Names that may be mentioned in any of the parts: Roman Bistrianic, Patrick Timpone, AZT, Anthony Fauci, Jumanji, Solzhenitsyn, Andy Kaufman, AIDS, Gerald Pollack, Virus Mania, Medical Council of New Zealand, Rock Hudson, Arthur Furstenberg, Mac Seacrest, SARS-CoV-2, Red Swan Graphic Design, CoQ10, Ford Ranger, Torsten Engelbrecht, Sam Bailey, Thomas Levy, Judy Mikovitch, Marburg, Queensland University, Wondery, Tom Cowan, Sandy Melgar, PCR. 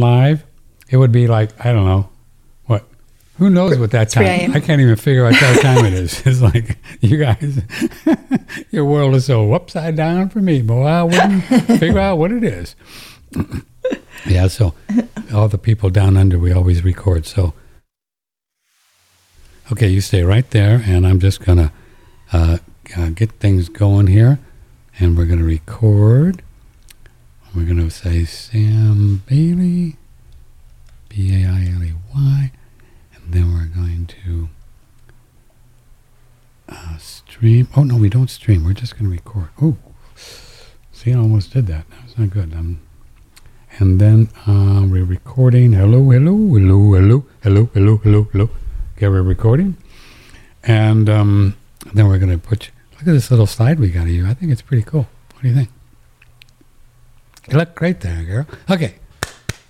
live, it would be like, I don't know, what? Who knows what that time? I can't even figure out what time it is. It's like, you guys, your world is so upside down for me, but I wouldn't figure out what it is. Yeah, so all the people down under, we always record. So, okay, you stay right there, and I'm just going to get things going here, and we're going to record. We're going to say Sam Bailey, Bailey, and then we're going to stream. Oh, no, we don't stream. We're just going to record. Oh, see, I almost did that. That's not good. And then we're recording. Hello. Okay, we're recording. And then we're going to put you. Look at this little slide we got of you. I think it's pretty cool. What do you think? You look great there, girl. Okay,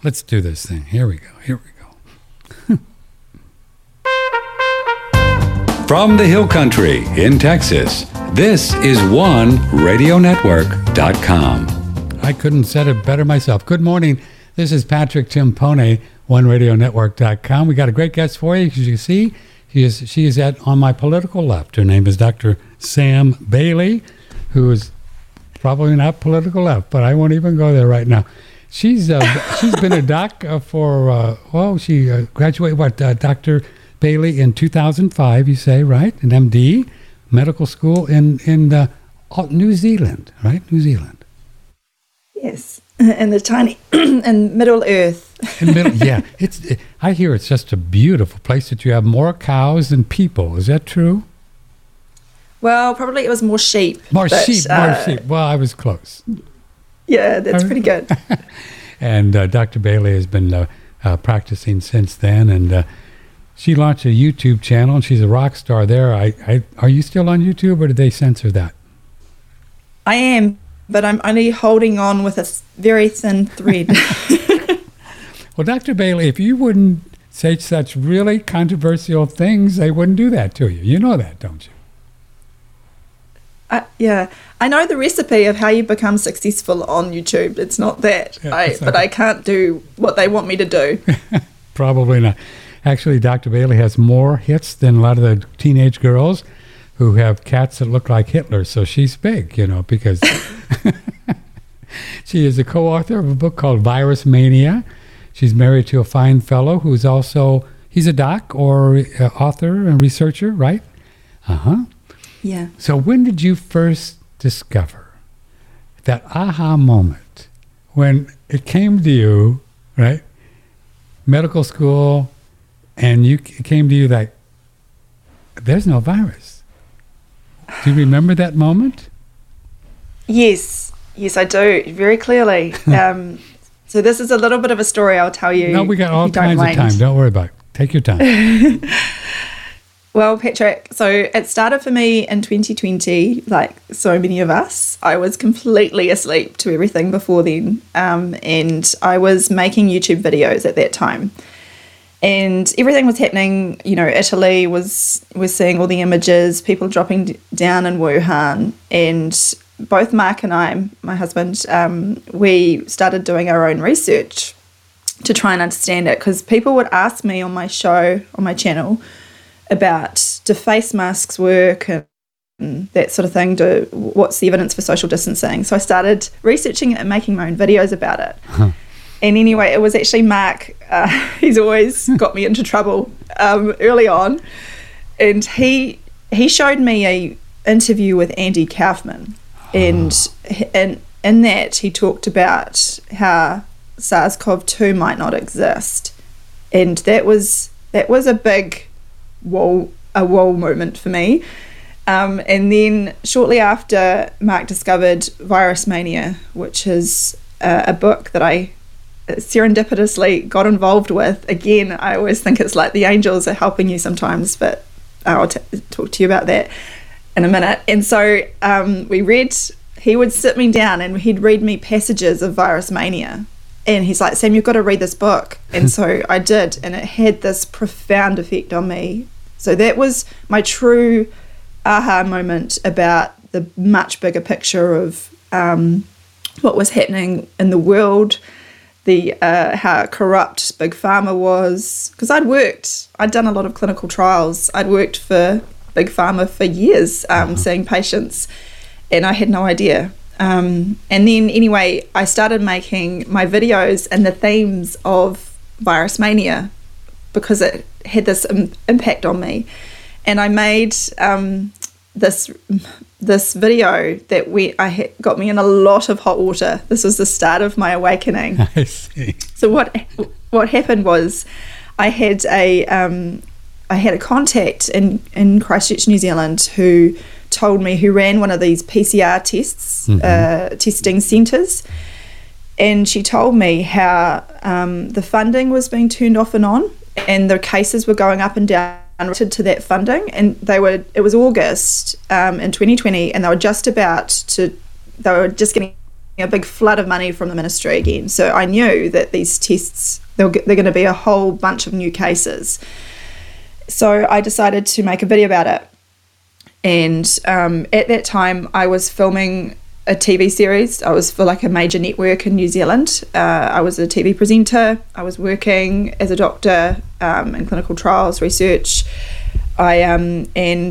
let's do this thing. Here we go. From the Hill Country in Texas, this is OneRadioNetwork.com. I couldn't said it better myself. Good morning. This is Patrick Timpone, OneRadioNetwork.com. We got a great guest for you. As you see, she is at on my political left. Her name is Dr. Sam Bailey, who is probably not political left, but I won't even go there right now. She's been a doc for, she graduated, Dr. Bailey in 2005, you say, right? An MD, medical school in New Zealand, right? New Zealand. Yes, and the tiny, and Middle Earth. Yeah, I hear it's just a beautiful place that you have more cows than people. Is that true? Well, probably it was more sheep. More sheep. Well, I was close. Yeah, that's pretty good. And Dr. Bailey has been practicing since then, and she launched a YouTube channel, and she's a rock star there. Are you still on YouTube, or did they censor that? I am, but I'm only holding on with a very thin thread. Well, Dr. Bailey, if you wouldn't say such really controversial things, they wouldn't do that to you. You know that, don't you? Yeah, I know the recipe of how you become successful on YouTube. It's not that, yeah, but I can't do what they want me to do. Probably not. Actually, Dr. Bailey has more hits than a lot of the teenage girls who have cats that look like Hitler. So she's big, you know, because she is a co-author of a book called Virus Mania. She's married to a fine fellow who's also, he's a doc or author and researcher, right? Uh-huh. Yeah. So when did you first discover that aha moment when it came to you, right? Medical school, and it came to you like, there's no virus. Do you remember that moment? Yes, I do, very clearly. So this is a little bit of a story I'll tell you. No, we got all kinds of time. Don't worry about it. Take your time. Well, Patrick, so it started for me in 2020, like so many of us. I was completely asleep to everything before then, and I was making YouTube videos at that time. And everything was happening, you know, Italy was seeing all the images, people dropping down in Wuhan, and both Mark and I, my husband, we started doing our own research to try and understand it, because people would ask me on my show, on my channel, about do face masks work and that sort of thing, what's the evidence for social distancing. So I started researching it and making my own videos about it. Huh. And anyway, it was actually Mark, he's always got me into trouble early on, and he showed me an interview with Andy Kaufman, and in that he talked about how SARS-CoV-2 might not exist, and that was a big wall moment for me, and then shortly after Mark discovered Virus Mania, which is a book that I serendipitously got involved with. Again, I always think it's like the angels are helping you sometimes, but I'll talk to you about that in a minute. And so he would sit me down and he'd read me passages of Virus Mania, and he's like, Sam, you've got to read this book. And so I did, and it had this profound effect on me. So that was my true aha moment about the much bigger picture of what was happening in the world, the how corrupt Big Pharma was, because I'd done a lot of clinical trials. I'd worked for Big Pharma for years, seeing patients, and I had no idea. And then anyway, I started making my videos and the themes of Virus Mania because it had this impact on me. And I made this video that got me in a lot of hot water. This was the start of my awakening. I see. So what happened was, I had a contact in Christchurch, New Zealand, who told me, who ran one of these PCR tests, testing centres, and she told me how the funding was being turned off and on, and the cases were going up and down related to that funding, and it was August in 2020, and they were just getting a big flood of money from the ministry again. So I knew that these tests, they're going to be a whole bunch of new cases. So I decided to make a video about it. And at that time, I was filming a TV series. I was for like a major network in New Zealand. I was a TV presenter. I was working as a doctor in clinical trials research. There was a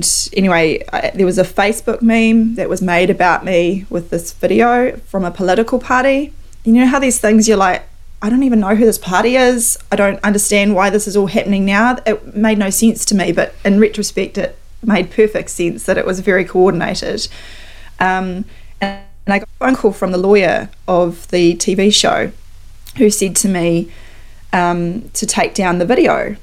Facebook meme that was made about me with this video from a political party. You know how these things, you're like, I don't even know who this party is. I don't understand why this is all happening now. It made no sense to me, but in retrospect, it made perfect sense that it was very coordinated. And I got a phone call from the lawyer of the TV show who said to me to take down the video.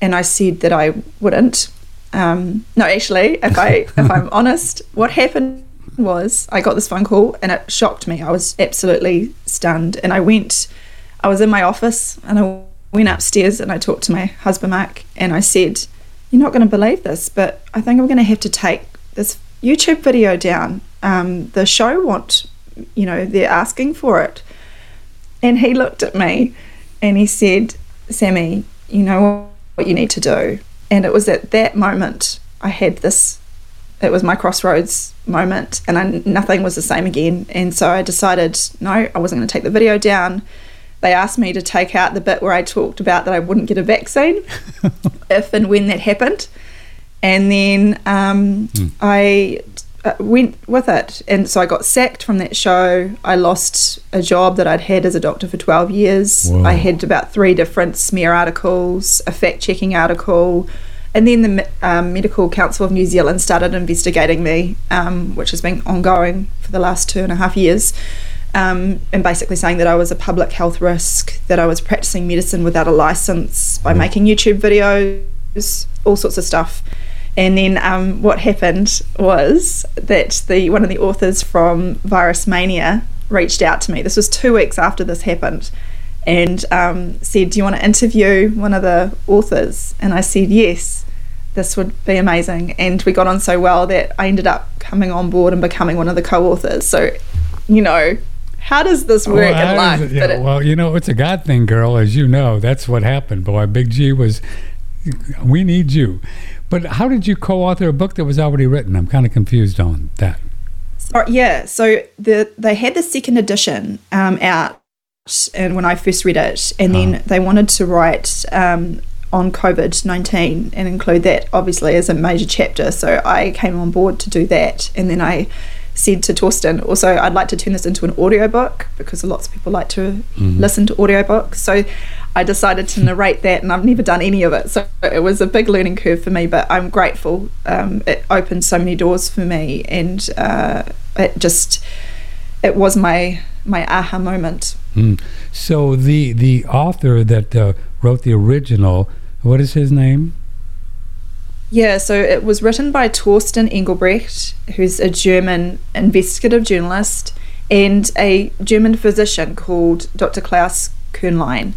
And I said that I wouldn't. No, actually, if I'm honest, what happened was I got this phone call and it shocked me. I was absolutely stunned. And I was in my office and I went upstairs and I talked to my husband, Mark, and I said, you're not going to believe this, but I think I'm going to have to take this YouTube video down. The show they're asking for it. And he looked at me and he said, Sammy, you know what you need to do. And it was at that moment I had this, it was my crossroads moment, and nothing was the same again. And so I decided, no, I wasn't going to take the video down. They asked me to take out the bit where I talked about that I wouldn't get a vaccine if and when that happened. And then I went with it. And so I got sacked from that show. I lost a job that I'd had as a doctor for 12 years. Whoa. I had about 3 different smear articles, a fact-checking article. And then the Medical Council of New Zealand started investigating me, which has been ongoing for the last 2.5 years. And basically saying that I was a public health risk, that I was practicing medicine without a license by making YouTube videos, all sorts of stuff. And then what happened was that one of the authors from Virus Mania reached out to me. This was 2 weeks after this happened, and said, do you want to interview one of the authors? And I said, yes, this would be amazing. And we got on so well that I ended up coming on board and becoming one of the co-authors. So, you know, how does this work in life? Yeah, it's a God thing, girl, as you know. That's what happened, boy. Big G was, we need you. But how did you co-author a book that was already written? I'm kind of confused on that. So they had the second edition out, and when I first read it, and then they wanted to write on COVID-19 and include that, obviously, as a major chapter. So I came on board to do that, and then I said to Torsten, also, I'd like to turn this into an audiobook because lots of people like to listen to audiobooks. So I decided to narrate that, and I've never done any of it. So it was a big learning curve for me, but I'm grateful. It opened so many doors for me, and it was my aha moment. Mm. So the author that wrote the original, what is his name? Yeah, so it was written by Torsten Engelbrecht, who's a German investigative journalist, and a German physician called Dr. Klaus Kernlein,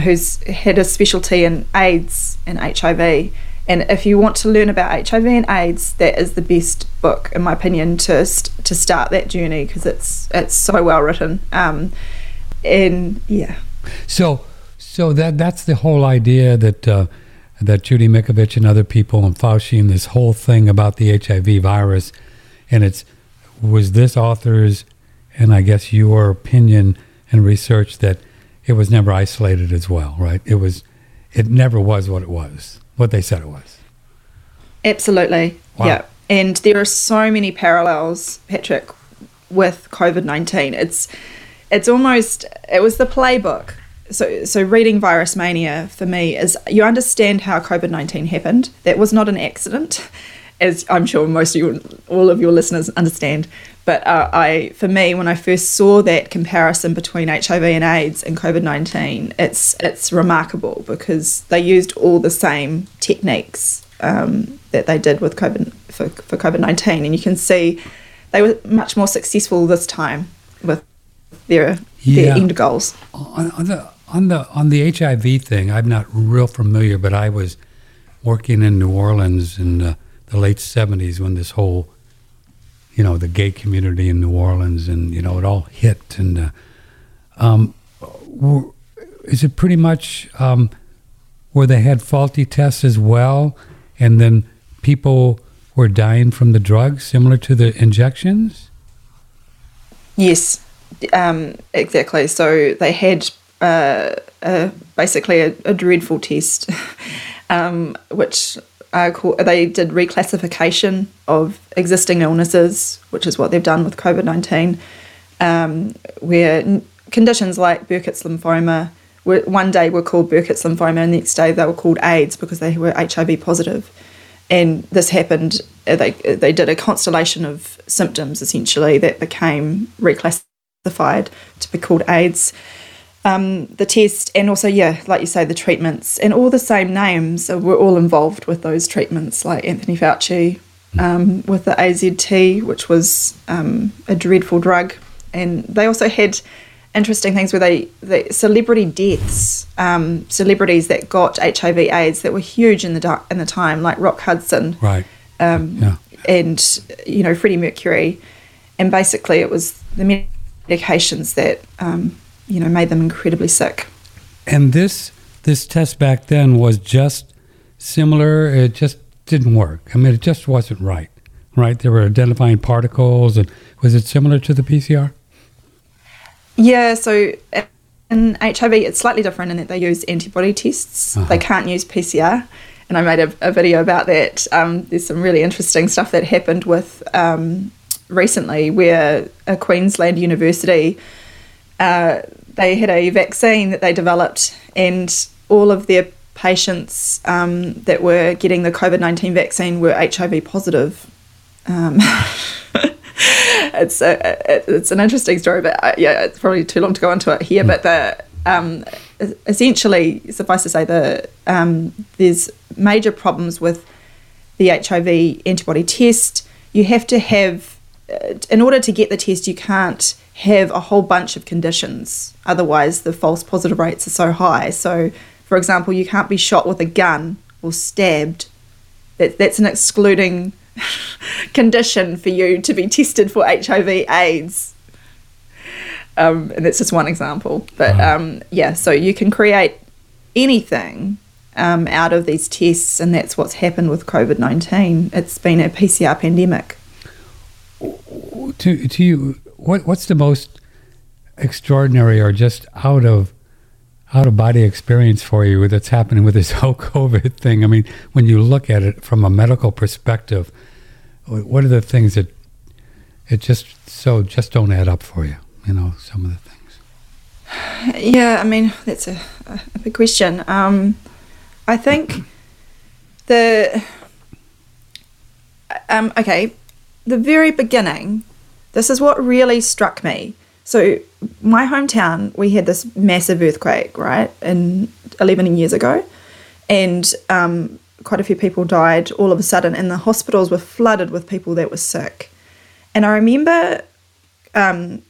who's had a specialty in AIDS and HIV. And if you want to learn about HIV and AIDS, that is the best book, in my opinion, to start that journey, because it's so well written. So that's the whole idea that Judy Mikovitch and other people and Fauci and this whole thing about the HIV virus, and was this author's, and I guess your opinion and research, that it was never isolated as well, right? It never was what they said it was. Absolutely. Wow. Yeah. And there are so many parallels, Patrick, with COVID-19. It's almost, it was the playbook. So reading Virus Mania for me is you understand how COVID-19 happened. That was not an accident, as I'm sure most of you, all of your listeners understand. But for me, when I first saw that comparison between HIV and AIDS and COVID-19, it's remarkable because they used all the same techniques that they did with COVID for COVID-19, and you can see they were much more successful this time with their end goals. On the HIV thing, I'm not real familiar, but I was working in New Orleans in the late 70s when this whole, the gay community in New Orleans and, it all hit. And is it pretty much where they had faulty tests as well, and then people were dying from the drugs similar to the injections? Yes, exactly. So they had... basically a dreadful test, which they did reclassification of existing illnesses, which is what they've done with COVID-19, where conditions like Burkitt's lymphoma were called Burkitt's lymphoma and the next day they were called AIDS because they were HIV positive. And this happened, they did a constellation of symptoms essentially that became reclassified to be called AIDS. The test and also, like you say, the treatments and all the same names were all involved with those treatments, like Anthony Fauci with the AZT, which was a dreadful drug. And they also had interesting things where they celebrity deaths, celebrities that got HIV/AIDS that were huge in the time, like Rock Hudson, right? And Freddie Mercury, and basically it was the medications that. Made them incredibly sick. And this test back then was just similar. It just didn't work. I mean, it just wasn't right? They were identifying particles. And was it similar to the PCR? Yeah, so in HIV, it's slightly different in that they use antibody tests. Uh-huh. They can't use PCR. And I made a video about that. There's some really interesting stuff that happened with recently where a Queensland University... they had a vaccine that they developed and all of their patients that were getting the COVID-19 vaccine were HIV positive. It's an interesting story, but it's probably too long to go into it here. But essentially, suffice to say, there's major problems with the HIV antibody test. You have to have, in order to get the test, you can't have a whole bunch of conditions. Otherwise, the false positive rates are so high. So, for example, you can't be shot with a gun or stabbed. That's an excluding condition for you to be tested for HIV/AIDS. And that's just one example. But, so you can create anything out of these tests, and that's what's happened with COVID-19. It's been a PCR pandemic. To you, what's the most extraordinary or just out of body experience for you that's happening with this whole COVID thing? I mean, when you look at it from a medical perspective, what are the things that it just don't add up for you? Some of the things. Yeah, I mean that's a big question. I think the very beginning, this is what really struck me. So my hometown, we had this massive earthquake, right, in 11 years ago, and quite a few people died all of a sudden, and the hospitals were flooded with people that were sick. And I remember that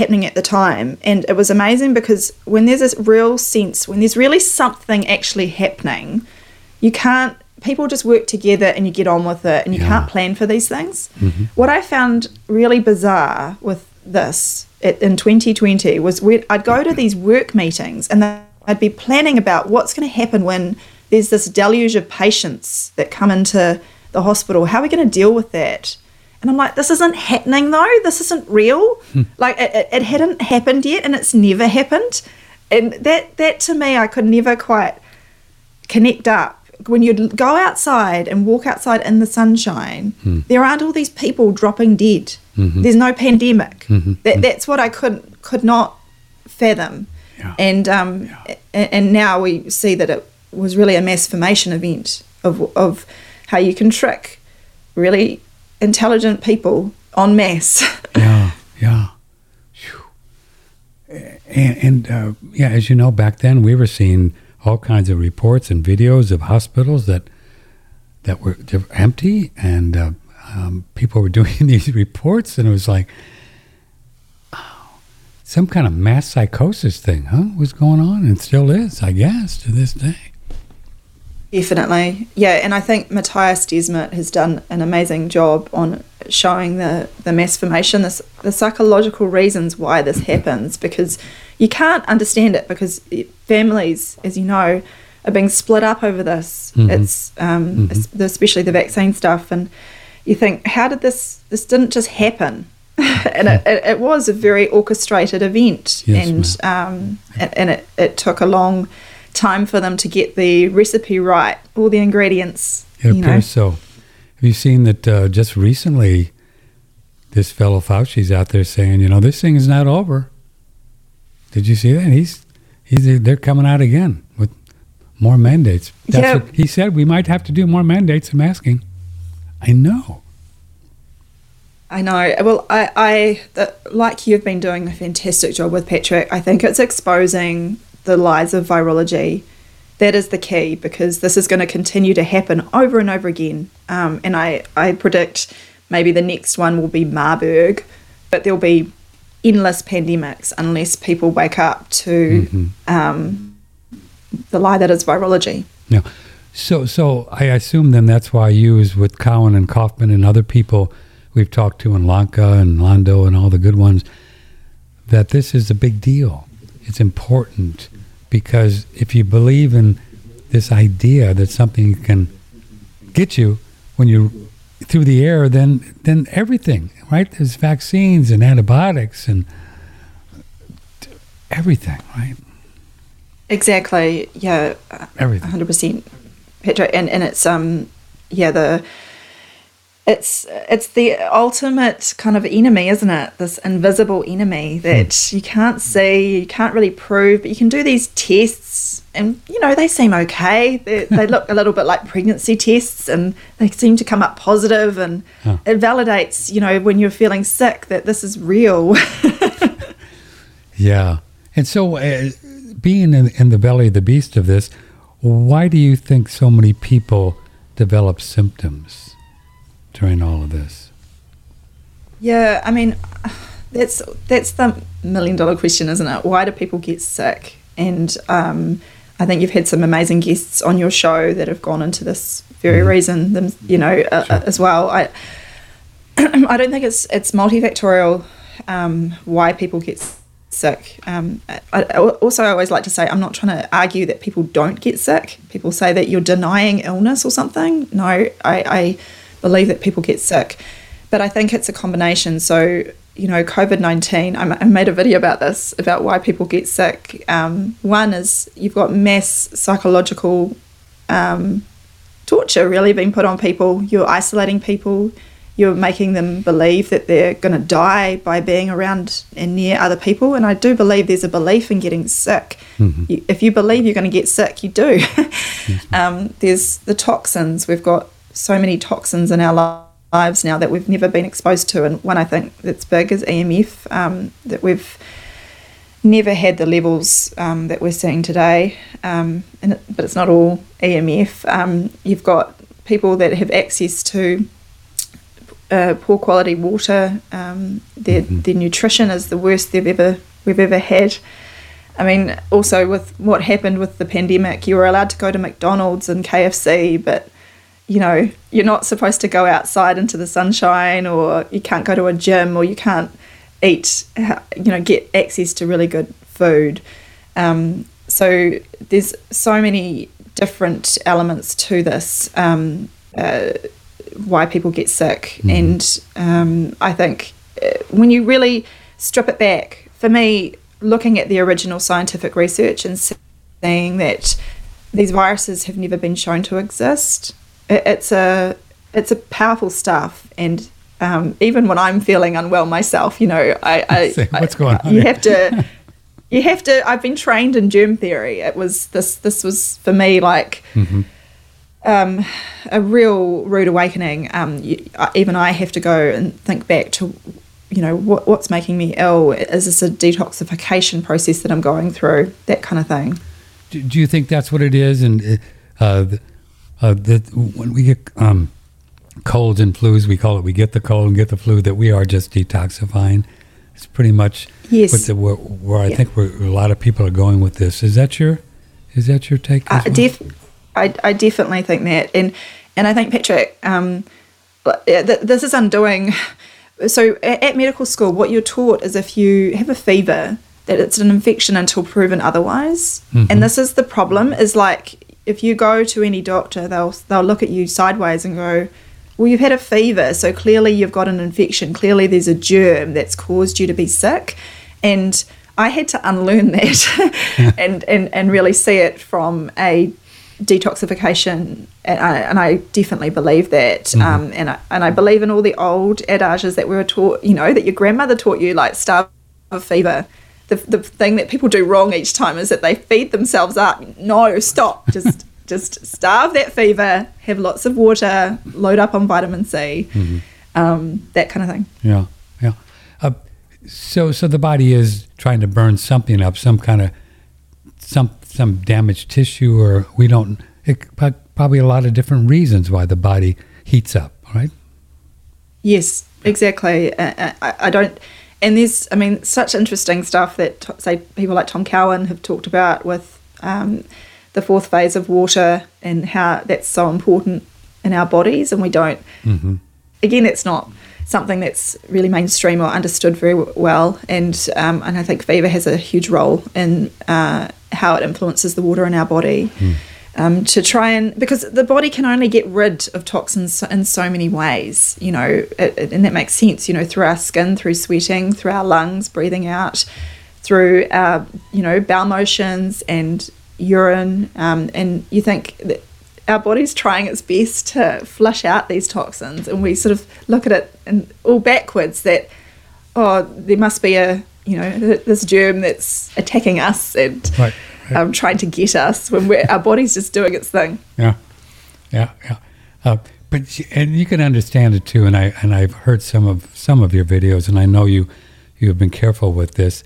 happening at the time, and it was amazing because when there's this real sense, when there's really something actually happening, people just work together and you get on with it and you can't plan for these things. Mm-hmm. What I found really bizarre with this in 2020 was I'd go to these work meetings and I'd be planning about what's going to happen when there's this deluge of patients that come into the hospital. How are we going to deal with that? And I'm like, this isn't happening though. This isn't real. It hadn't happened yet and it's never happened. And that to me, I could never quite connect up. When you'd go outside and walk outside in the sunshine, there aren't all these people dropping dead. Mm-hmm. There's no pandemic. Mm-hmm. That's what I could not fathom. Yeah. And now we see that it was really a mass formation event of how you can trick really intelligent people en masse. Yeah. And as you know, back then we were seeing all kinds of reports and videos of hospitals that were empty, and people were doing these reports, and it was like, some kind of mass psychosis thing, huh? Was going on, and still is, I guess, to this day. Definitely, yeah. And I think Matthias Desmet has done an amazing job on showing the mass formation, the psychological reasons why this happens, because you can't understand it, because families, as you know, are being split up over this. Mm-hmm. It's especially the vaccine stuff, and you think, how did this didn't just happen? And it was a very orchestrated event, yes, and it took a long time for them to get the recipe right, all the ingredients. It appears so. Have you seen that just recently this fellow Fauci's out there saying, this thing is not over? Did you see that? They're coming out again with more mandates. That's what he said, we might have to do more mandates and masking. I know. Well, like you've been doing a fantastic job with Patrick, I think it's exposing the lies of virology. That is the key, because this is going to continue to happen over and over again. And I predict maybe the next one will be Marburg, but there'll be endless pandemics unless people wake up to the lie that is virology. Yeah. So I assume then that's why you, as with Cowan and Kaufman and other people we've talked to, and Lanka and Lando and all the good ones, that this is a big deal. It's important, because if you believe in this idea that something can get you when you're through the air, then everything, right? There's vaccines and antibiotics and everything, right? Exactly, yeah. Everything. 100%, Petra. And it's, It's the ultimate kind of enemy, isn't it? This invisible enemy that you can't see, you can't really prove, but you can do these tests and, they seem okay. They look a little bit like pregnancy tests, and they seem to come up positive, and it validates, when you're feeling sick, that this is real. Yeah. And so being in the belly of the beast of this, why do you think so many people develop symptoms during all of this? Yeah, I mean, that's the million-dollar question, isn't it? Why do people get sick? And I think you've had some amazing guests on your show that have gone into this very reason, as well. I don't think it's multifactorial why people get sick. I always like to say, I'm not trying to argue that people don't get sick. People say that you're denying illness or something. No, I believe that people get sick, but I think it's a combination. So COVID-19, I made a video about this, about why people get sick. One is you've got mass psychological torture really being put on people. You're isolating people, you're making them believe that they're going to die by being around and near other people, and I do believe there's a belief in getting sick. If you believe you're going to get sick, you do. There's the toxins. We've got so many toxins in our lives now that we've never been exposed to, and one I think that's big is EMF, that we've never had the levels that we're seeing today, but it's not all EMF. You've got people that have access to poor quality water. Their nutrition is the worst we've ever had. I mean, also with what happened with the pandemic, you were allowed to go to McDonald's and KFC, but you're not supposed to go outside into the sunshine, or you can't go to a gym, or you can't eat, get access to really good food. So there's so many different elements to this, why people get sick. And I think when you really strip it back, for me, looking at the original scientific research and saying that these viruses have never been shown to exist. It's a powerful stuff, and even when I'm feeling unwell myself, you know, what's going on? You have to. I've been trained in germ theory. It was this. This was for me like a real rude awakening. Even I have to go and think back to, you know, what's making me ill? Is this a detoxification process that I'm going through? That kind of thing. Do you think that's what it is? And when we get colds and flus, we get the cold and get the flu, that we are just detoxifying. It's pretty much where a lot of people are going with this. Is that your take? I definitely think that, and I think, Patrick, this is undoing. So at medical school, what you're taught is if you have a fever, that it's an infection until proven otherwise. Mm-hmm. And this is the problem, is like if you go to any doctor, they'll look at you sideways and go, well, you've had a fever, so clearly you've got an infection. Clearly there's a germ that's caused you to be sick. And I had to unlearn that and really see it from a detoxification, and I definitely believe that. Mm-hmm. And I believe in all the old adages that we were taught, you know, that your grandmother taught you, like starve of fever. The thing that people do wrong each time is that they feed themselves up. No, stop. Just starve that fever. Have lots of water. Load up on vitamin C. Mm-hmm. That kind of thing. Yeah, yeah. So the body is trying to burn something up, some kind of some damaged tissue, or we don't. Probably a lot of different reasons why the body heats up. Right? Yes, exactly. I don't. And there's, I mean, such interesting stuff that, say, people like Tom Cowan have talked about with the fourth phase of water and how that's so important in our bodies, and we don't. Mm-hmm. Again, it's not something that's really mainstream or understood very well, and I think fever has a huge role in how it influences the water in our body. Mm. To try and, because the body can only get rid of toxins in so many ways, you know, and that makes sense, you know, through our skin, through sweating, through our lungs, breathing out, through our, you know, bowel motions and urine. And you think that our body's trying its best to flush out these toxins, and we sort of look at it and all backwards, that, oh, there must be a, you know, this germ that's attacking us and... Right. Trying to get us when our body's just doing its thing. Yeah. But you can understand it too. And I've heard some of your videos, and I know you have been careful with this.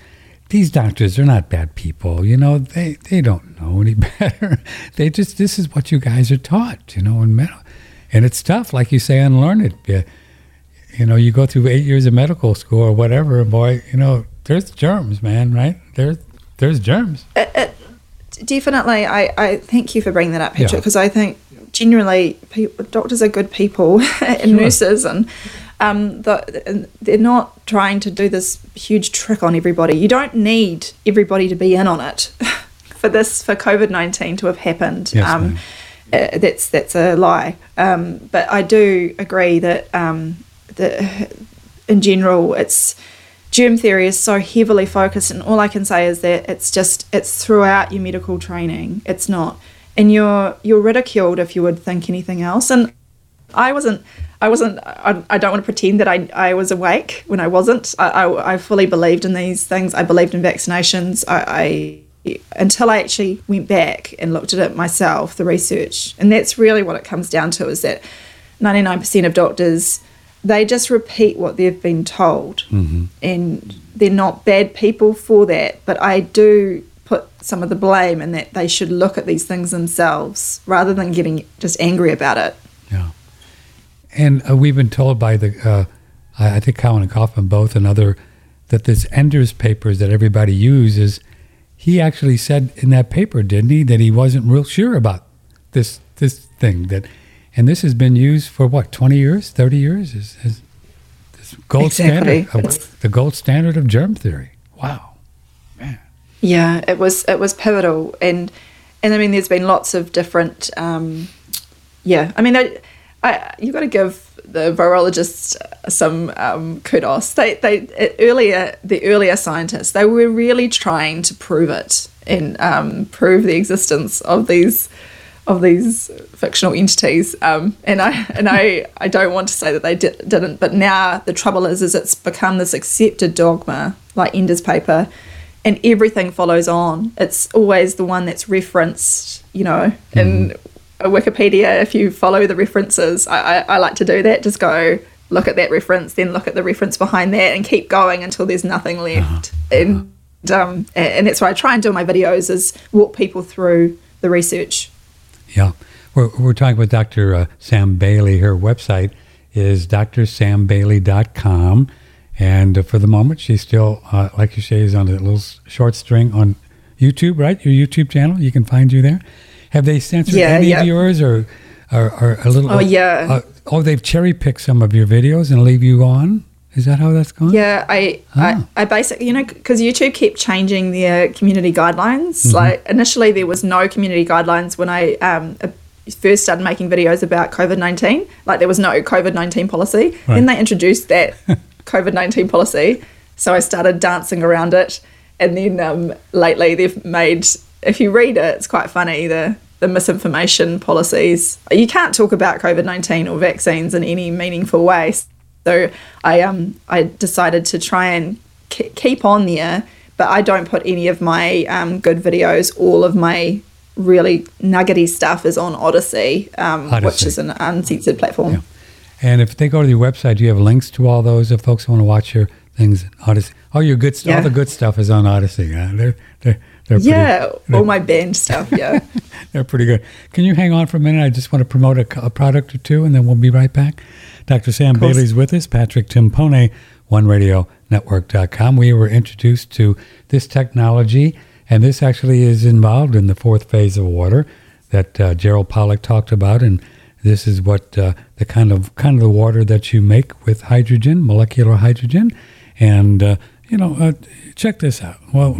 These doctors are not bad people, you know. They don't know any better. They just, this is what you guys are taught, you know, in medical, and it's tough, like you say, unlearn it. You know, you go through 8 years of medical school or whatever, boy. You know, there's germs, man. Right? There's germs. Definitely, I thank you for bringing that up, Patrick, because I think generally doctors are good people and nurses, and they're not trying to do this huge trick on everybody. You don't need everybody to be in on it for COVID-19 to have happened. Yes, that's a lie. But I do agree that that in general it's. Germ theory is so heavily focused, and all I can say is that it's throughout your medical training. It's not, and you're ridiculed if you would think anything else. And I wasn't. I don't want to pretend that I was awake when I wasn't. I fully believed in these things. I believed in vaccinations. I until I actually went back and looked at it myself, the research, and that's really what it comes down to, is that 99% of doctors. They just repeat what they've been told, mm-hmm. and they're not bad people for that. But I do put some of the blame in that they should look at these things themselves rather than getting just angry about it. Yeah, and we've been told by I think Cowan and Kaufman both, and other, that this Ender's papers that everybody uses, he actually said in that paper, didn't he, that he wasn't real sure about this thing that. And this has been used for, what, 20 years, 30 years? Is this gold standard? The gold standard of germ theory. Wow. Man. Yeah, it was pivotal. And I mean, there's been lots of different, I mean, you've got to give the virologists some kudos. The earlier scientists, they were really trying to prove it and prove the existence of these fictional entities. I don't want to say that they didn't, but now the trouble is it's become this accepted dogma, like Ender's paper, and everything follows on. It's always the one that's referenced, in Wikipedia. If you follow the references, I like to do that. Just go look at that reference, then look at the reference behind that, and keep going until there's nothing left. And that's what I try and do in my videos, is walk people through the research. Yeah, we're talking with Dr. Sam Bailey. Her website is drsambailey.com, and for the moment, she's still, like you say, is on a little short string on YouTube, right? Your YouTube channel, you can find you there. Have they censored any of yours, or a little? Oh yeah. They've cherry picked some of your videos and leave you on. Is that how that's gone? Yeah, I basically, because YouTube kept changing their community guidelines. Mm-hmm. Like initially, there was no community guidelines when I first started making videos about COVID-19. Like there was no COVID-19 policy. Right. Then they introduced that COVID-19 policy, so I started dancing around it. And then lately, they've made, if you read it, it's quite funny, the misinformation policies. You can't talk about COVID-19 or vaccines in any meaningful way. So I decided to try and keep on there, but I don't put any of my good videos. All of my really nuggety stuff is on Odyssey, which is an uncensored platform. Yeah. And if they go to your website, do you have links to all those if folks want to watch your things on Odyssey? All your good stuff, all the good stuff is on Odyssey. They're all my band stuff, yeah. They're pretty good. Can you hang on for a minute? I just want to promote a product or two, and then we'll be right back. Dr. Sam Bailey's with us, Patrick Timpone, OneRadioNetwork.com. We were introduced to this technology, and this actually is involved in the fourth phase of water that Gerald Pollack talked about, and this is what the kind of the water that you make with hydrogen, molecular hydrogen, and check this out. Well,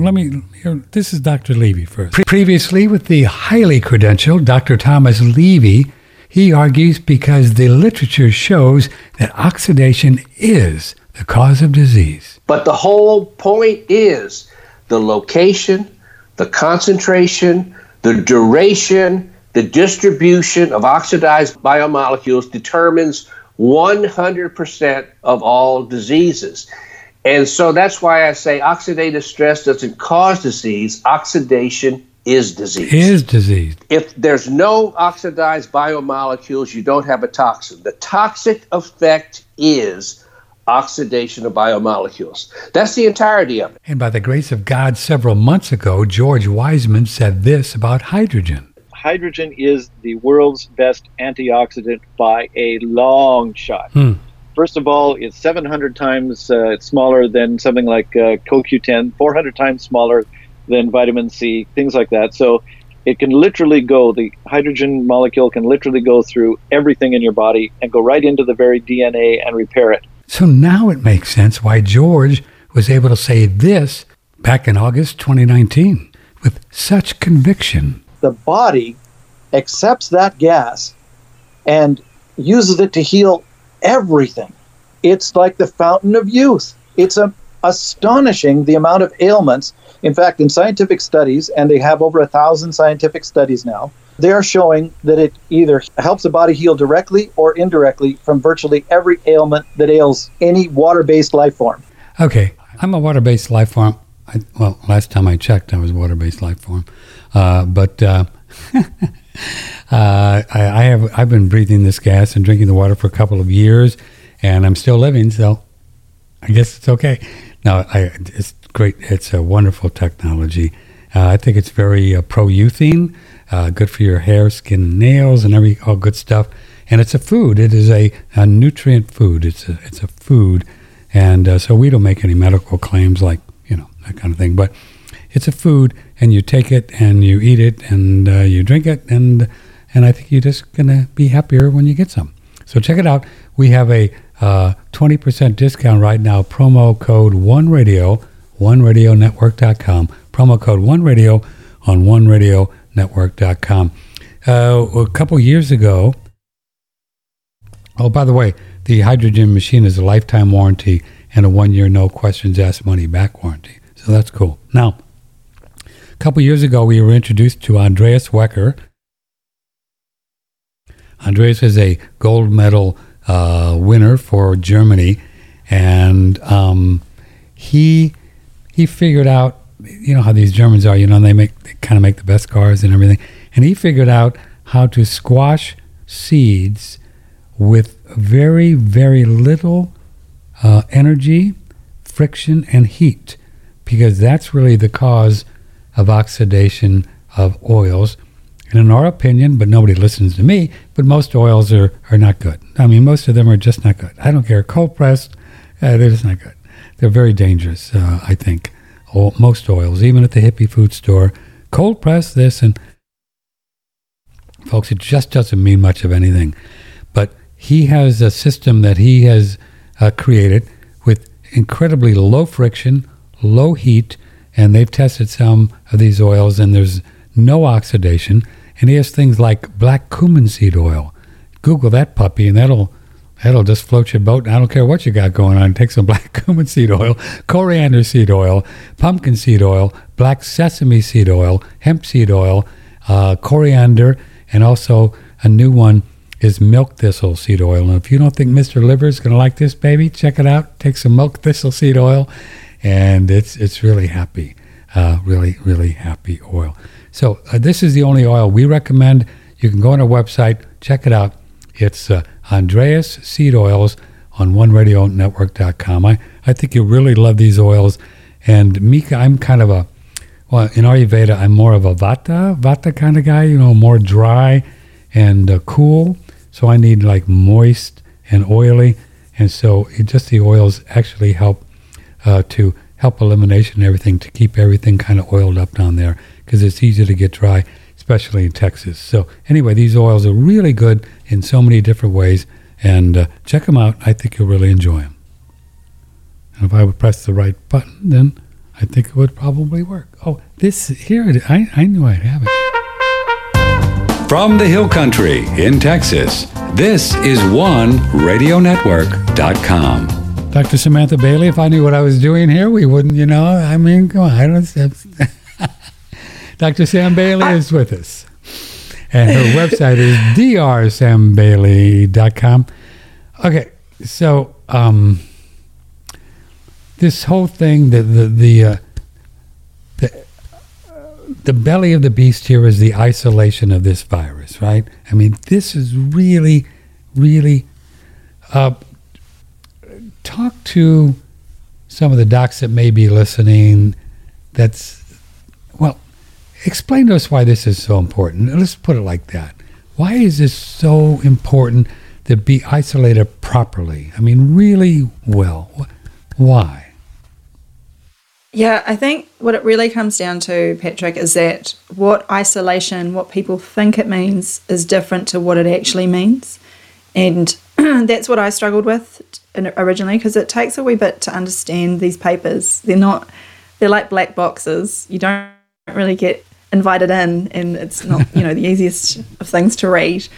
this is Dr. Levy first. Previously with the highly credentialed Dr. Thomas Levy. He argues because the literature shows that oxidation is the cause of disease. But the whole point is the location, the concentration, the duration, the distribution of oxidized biomolecules determines 100% of all diseases. And so that's why I say oxidative stress doesn't cause disease. Oxidation is disease. Is disease. If there's no oxidized biomolecules, you don't have a toxin. The toxic effect is oxidation of biomolecules. That's the entirety of it. And by the grace of God, several months ago, George Wiseman said this about hydrogen. Hydrogen is the world's best antioxidant by a long shot. First of all, it's 700 times smaller than something like CoQ10, 400 times smaller than vitamin C, things like that. So it can literally go, the hydrogen molecule can literally go through everything in your body and go right into the very DNA and repair it. So now it makes sense why George was able to say this back in August 2019 with such conviction. The body accepts that gas and uses it to heal everything. It's like the fountain of youth. It's astonishing the amount of ailments. In fact, in scientific studies, and they have over 1,000 scientific studies now, they are showing that it either helps the body heal directly or indirectly from virtually every ailment that ails any water-based life form. Okay, I'm a water-based life form. Last time I checked, I was a water-based life form. I've been breathing this gas and drinking the water for a couple of years, and I'm still living, so I guess it's okay. No, it's great. It's a wonderful technology. I think it's very pro-youthing, good for your hair, skin, and nails, and all good stuff. And it's a food. It is a nutrient food. It's a food. And so we don't make any medical claims like, that kind of thing. But it's a food, and you take it, and you eat it, and you drink it, and I think you're just going to be happier when you get some. So check it out. We have a 20% discount right now, promo code OneRadio, OneRadioNetwork.com. Promo code OneRadio on OneRadioNetwork.com. A couple years ago, oh, by the way, The hydrogen machine is a lifetime warranty and a 1-year no questions asked money back warranty. So that's cool. Now, a couple years ago, we were introduced to Andreas Wecker. Andreas is a gold medal winner for Germany, and he figured out, you know how these Germans are, you know, they kind of make the best cars and everything, and he figured out how to squash seeds with very, very little energy, friction, and heat, because that's really the cause of oxidation of oils. And in our opinion, but nobody listens to me, but most oils are not good. I mean, most of them are just not good. I don't care, cold pressed, they're just not good. They're very dangerous, I think. Most oils, even at the hippie food store, cold press this, and folks, it just doesn't mean much of anything. But he has a system that he has created with incredibly low friction, low heat, and they've tested some of these oils, and there's no oxidation. And he has things like black cumin seed oil. Google that puppy, and that'll just float your boat. I don't care what you got going on. Take some black cumin seed oil, coriander seed oil, pumpkin seed oil, black sesame seed oil, hemp seed oil, coriander, and also a new one is milk thistle seed oil. And if you don't think Mr. Liver is going to like this, baby, check it out. Take some milk thistle seed oil, and it's really happy, really, really happy oil. So this is the only oil we recommend. You can go on our website, check it out. It's Andreas Seed Oils on OneRadioNetwork.com. I think you'll really love these oils. And Mika, I'm kind of in Ayurveda, I'm more of a Vata kind of guy, you know, more dry and cool. So I need like moist and oily. And so the oils actually help to help elimination and everything, to keep everything kind of oiled up down there, because it's easy to get dry, especially in Texas. So anyway, these oils are really good in so many different ways, and check them out. I think you'll really enjoy them. And if I would press the right button, then I think it would probably work. Oh, this here it is. I knew I'd have it. From the Hill Country in Texas, this is OneRadioNetwork.com. Dr. Samantha Bailey, if I knew what I was doing here, we wouldn't, you know, I mean, come on, I don't... Dr. Sam Bailey is with us, and her website is drsambailey.com. Okay, so this whole thing, the belly of the beast here is the isolation of this virus, right? I mean, this is really, really. Talk to some of the docs that may be listening. Explain to us why this is so important. Let's put it like that. Why is this so important to be isolated properly? I mean, really well. Why? Yeah, I think what it really comes down to, Patrick, is that what people think it means is different to what it actually means. And that's what I struggled with originally, because it takes a wee bit to understand these papers. They're like black boxes. You don't really get invited in, and it's not, you know, the easiest of things to read.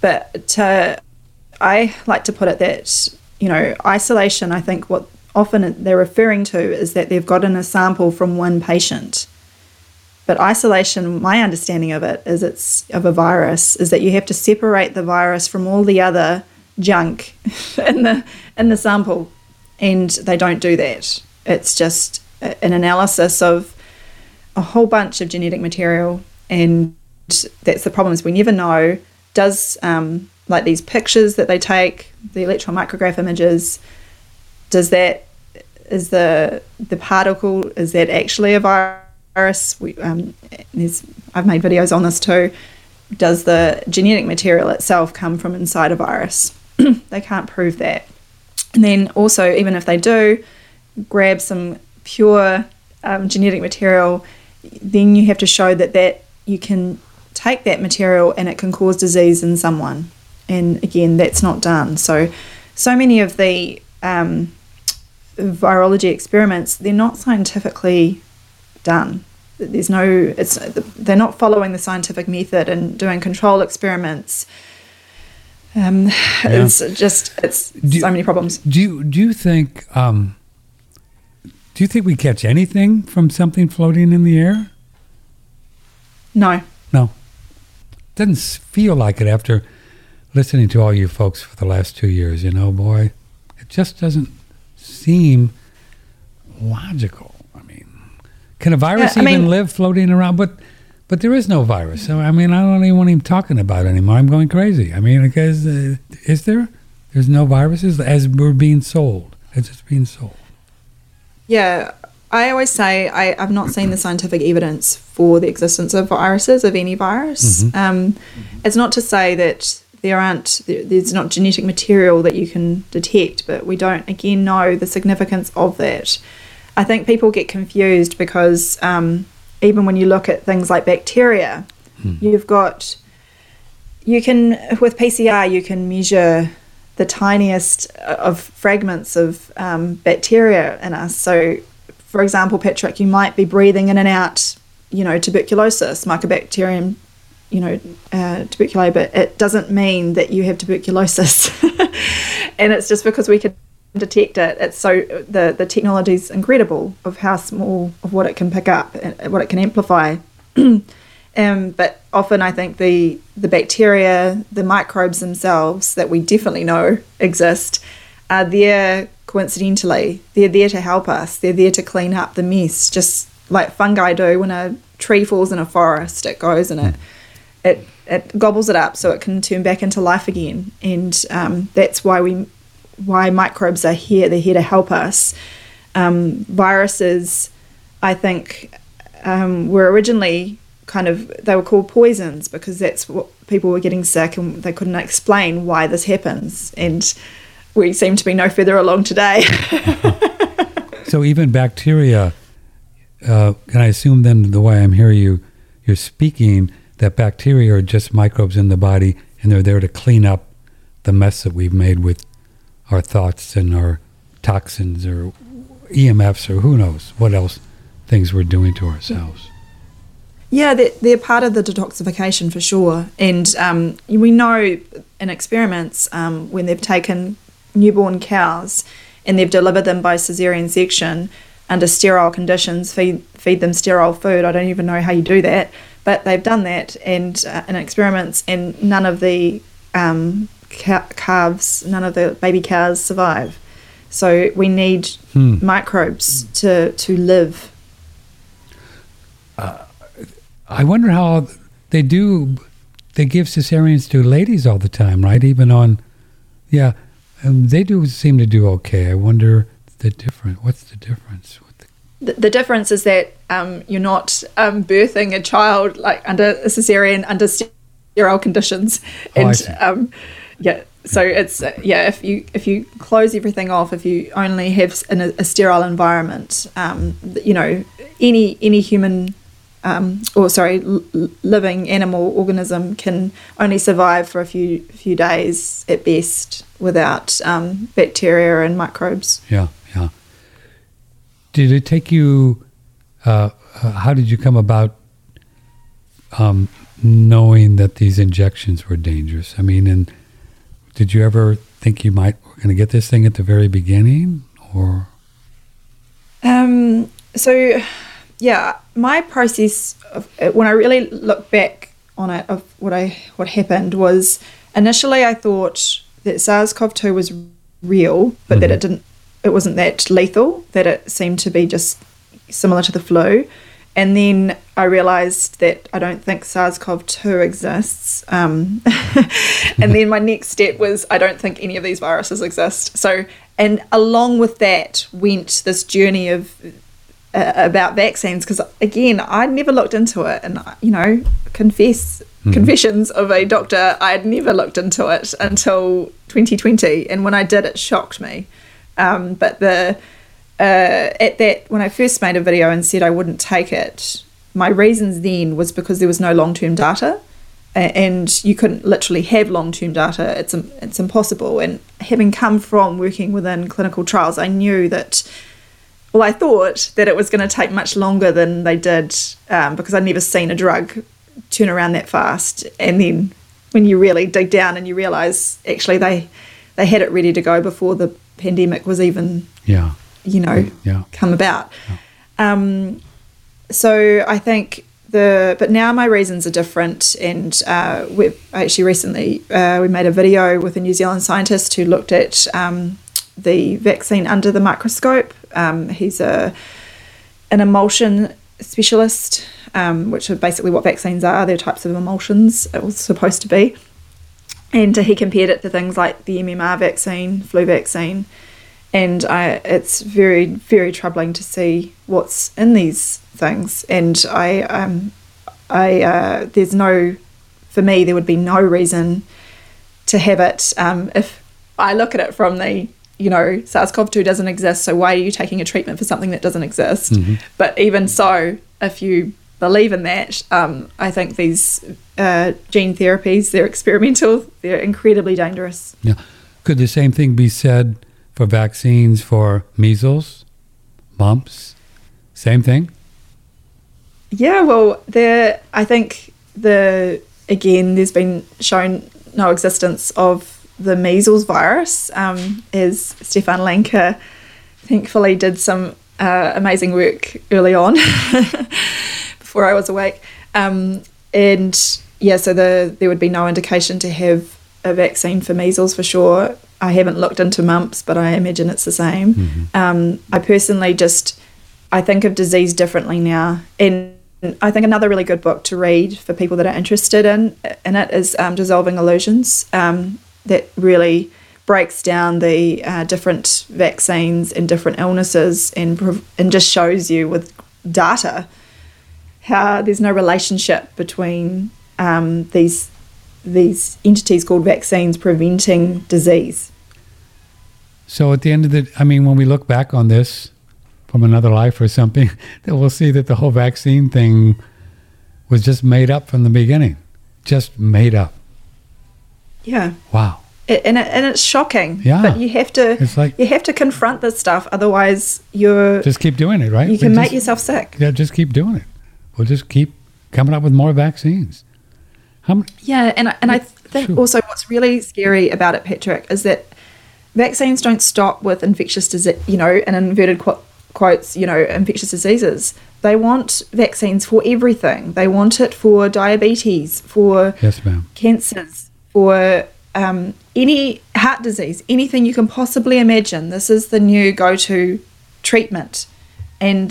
But I like to put it that, you know, isolation, I think what often they're referring to is that they've gotten a sample from one patient. But isolation, my understanding of it is that you have to separate the virus from all the other junk in the sample, and they don't do that. It's just an analysis of a whole bunch of genetic material, and that's the problem, is we never know. Does like these pictures that they take, the electron micrograph images, is the particle, is that actually a virus? I've made videos on this too. Does the genetic material itself come from inside a virus? They can't prove that. And then also, even if they do grab some pure genetic material, then you have to show that you can take that material and it can cause disease in someone. And again, that's not done. So many of the virology experiments, they're not scientifically done. They're not following the scientific method and doing control experiments. It's just so many problems. Do you think we catch anything from something floating in the air? No. Doesn't feel like it after listening to all you folks for the last 2 years. You know, boy, it just doesn't seem logical. I mean, can a virus even live floating around? But there is no virus. So, I mean, I don't even want him talking about it anymore. I'm going crazy. I mean, because is there? There's no viruses as we're being sold. As it's being sold. Yeah, I always say I've not seen the scientific evidence for the existence of viruses, of any virus. Mm-hmm. It's not to say that there's not genetic material that you can detect, but we don't, again, know the significance of that. I think people get confused because even when you look at things like bacteria, with PCR, you can measure the tiniest of fragments of bacteria in us. So, for example, Patrick, you might be breathing in and out, tuberculosis, mycobacterium, tuberculosis, but it doesn't mean that you have tuberculosis. And it's just because we can detect it. It's so the technology's incredible of how small of what it can pick up and what it can amplify. But often I think the bacteria, the microbes themselves that we definitely know exist, are there coincidentally. They're there to help us. They're there to clean up the mess, just like fungi do. When a tree falls in a forest, it goes and it gobbles it up so it can turn back into life again. And that's why microbes are here. They're here to help us. Viruses, I think, were originally they were called poisons because that's what people were getting sick and they couldn't explain why this happens, and we seem to be no further along today. So even bacteria, can I assume then the way I'm hearing you're speaking, that bacteria are just microbes in the body and they're there to clean up the mess that we've made with our thoughts and our toxins or EMFs or who knows what else things we're doing to ourselves. Yeah, they're part of the detoxification for sure. And we know in experiments when they've taken newborn cows and they've delivered them by caesarean section under sterile conditions, feed them sterile food. I don't even know how you do that, but they've done that and in experiments, and none of the calves, none of the baby cows survive. So we need microbes to live. I wonder how they give cesareans to ladies all the time, right? Even on, they do seem to do okay. I wonder what's the difference? The difference is that you're not birthing a child like under a cesarean, under sterile conditions. So it's, if you close everything off, if you only have a sterile environment, any human living animal organism can only survive for a few days at best without bacteria and microbes. Yeah. Did it take you? How did you come about knowing that these injections were dangerous? I mean, and did you ever think you were going to get this thing at the very beginning, or? Yeah, my process when I really look back on it of what happened was initially I thought that SARS-CoV-2 was real, but that it wasn't that lethal, that it seemed to be just similar to the flu. And then I realised that I don't think SARS-CoV-2 exists. And then my next step was I don't think any of these viruses exist. So, and along with that went this journey of about vaccines, because again I'd never looked into it, and confessions of a doctor, I'd never looked into it until 2020, and when I did, it shocked me. But when I first made a video and said I wouldn't take it, my reasons then was because there was no long-term data, and you couldn't literally have long-term data. It's impossible. And having come from working within clinical trials, I knew that. Well, I thought that it was going to take much longer than they did because I'd never seen a drug turn around that fast and then when you really dig down and you realise actually they had it ready to go before the pandemic was even, come about. Yeah. So I think but now my reasons are different, and we made a video with a New Zealand scientist who looked at the vaccine under the microscope. He's an emulsion specialist, which are basically what vaccines are. They're types of emulsions, it was supposed to be. And he compared it to things like the MMR vaccine, flu vaccine, and it's very, very troubling to see what's in these things. And there would be no reason to have it if I look at it from the, SARS-CoV-2 doesn't exist, so why are you taking a treatment for something that doesn't exist? Mm-hmm. But even so, if you believe in that, I think these gene therapies, they're experimental, they're incredibly dangerous. Yeah. Could the same thing be said for vaccines for measles, mumps? Same thing? Yeah, well, there's been shown no existence of the measles virus, as Stephan Lanka thankfully did some amazing work early on before I was awake. There would be no indication to have a vaccine for measles for sure. I haven't looked into mumps, but I imagine it's the same. Mm-hmm. I personally I think of disease differently now. And I think another really good book to read for people that are interested in it is Dissolving Illusions, that really breaks down the different vaccines and different illnesses and just shows you with data how there's no relationship between these entities called vaccines preventing disease. So at the end of when we look back on this from another life or something, then we'll see that the whole vaccine thing was just made up from the beginning. Just made up. Yeah. Wow. And it's shocking. Yeah. But you have to confront this stuff, otherwise you're... Just keep doing it, right? You can make yourself sick. Yeah, just keep doing it. We'll just keep coming up with more vaccines. I think also what's really scary about it, Patrick, is that vaccines don't stop with infectious disease, in inverted quotes, infectious diseases. They want vaccines for everything. They want it for diabetes, for cancers, for any heart disease, anything you can possibly imagine. This is the new go-to treatment. And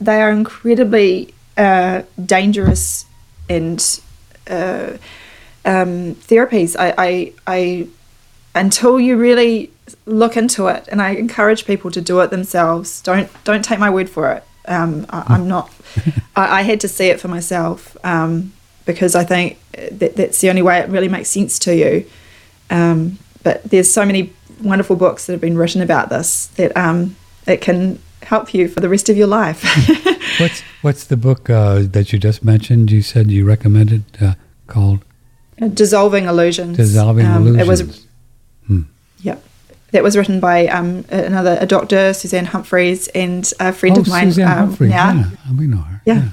they are incredibly dangerous and... therapies. I until you really look into it, and I encourage people to do it themselves. Don't take my word for it. I'm not. I had to see it for myself because I think that's the only way it really makes sense to you. But there's so many wonderful books that have been written about this that it can help you for the rest of your life. What's the book that you just mentioned? You said you recommended called Dissolving Illusions. It was, yeah, that was written by a doctor, Suzanne Humphreys, and a friend of mine. Suzanne Humphreys, we know her. Yeah.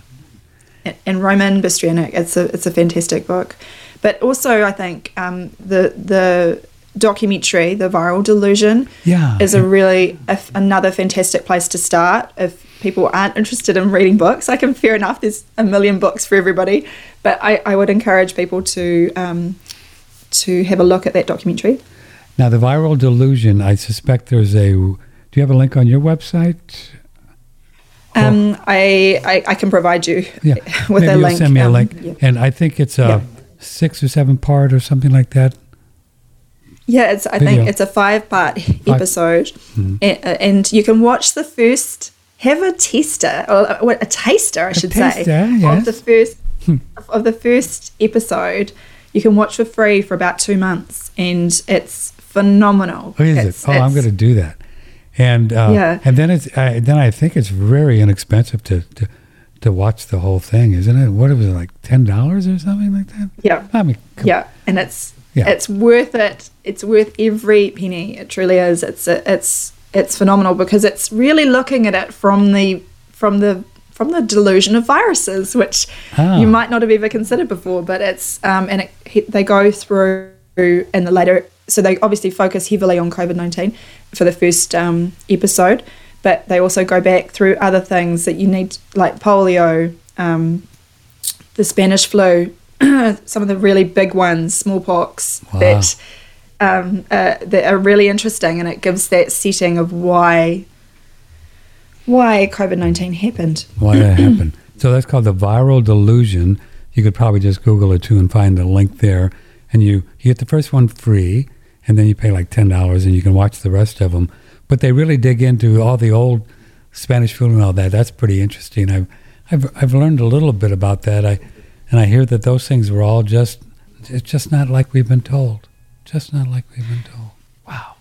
And Roman Bistrianic. It's a fantastic book, but also I think the documentary The Viral Delusion is another fantastic place to start if people aren't interested in reading books. Fair enough, there's a million books for everybody, but I would encourage people to have a look at that documentary. Now, The Viral Delusion, I suspect do you have a link on your website? I can provide you with a link. Maybe send me a link. Yeah. And I think it's a 6 or 7 part or something like that. Yeah, I think it's a 5-part episode, and you can watch the first. Have a taster, or a taster, of the first episode. You can watch for free for about 2 months, and it's phenomenal. Oh, is it? Oh, I'm going to do that. And and then I think it's very inexpensive to watch the whole thing, isn't it? What was it, like $10 or something like that? Yeah. And it's. Yeah. It's worth it. It's worth every penny. It truly is. It's phenomenal because it's really looking at it from the from the delusion of viruses, which you might not have ever considered before. But it's they go through in the later. So they obviously focus heavily on COVID-19 for the first episode, but they also go back through other things that you need, like polio, the Spanish flu, some of the really big ones, smallpox, that are really interesting, and it gives that setting of why COVID-19 happened. Why that happened. So that's called The Viral Delusion. You could probably just Google it too and find the link there. And you get the first one free, and then you pay like $10, and you can watch the rest of them. But they really dig into all the old Spanish flu and all that. That's pretty interesting. I've learned a little bit about that. I hear that those things were all just not like we've been told. Just not like we've been told. Wow.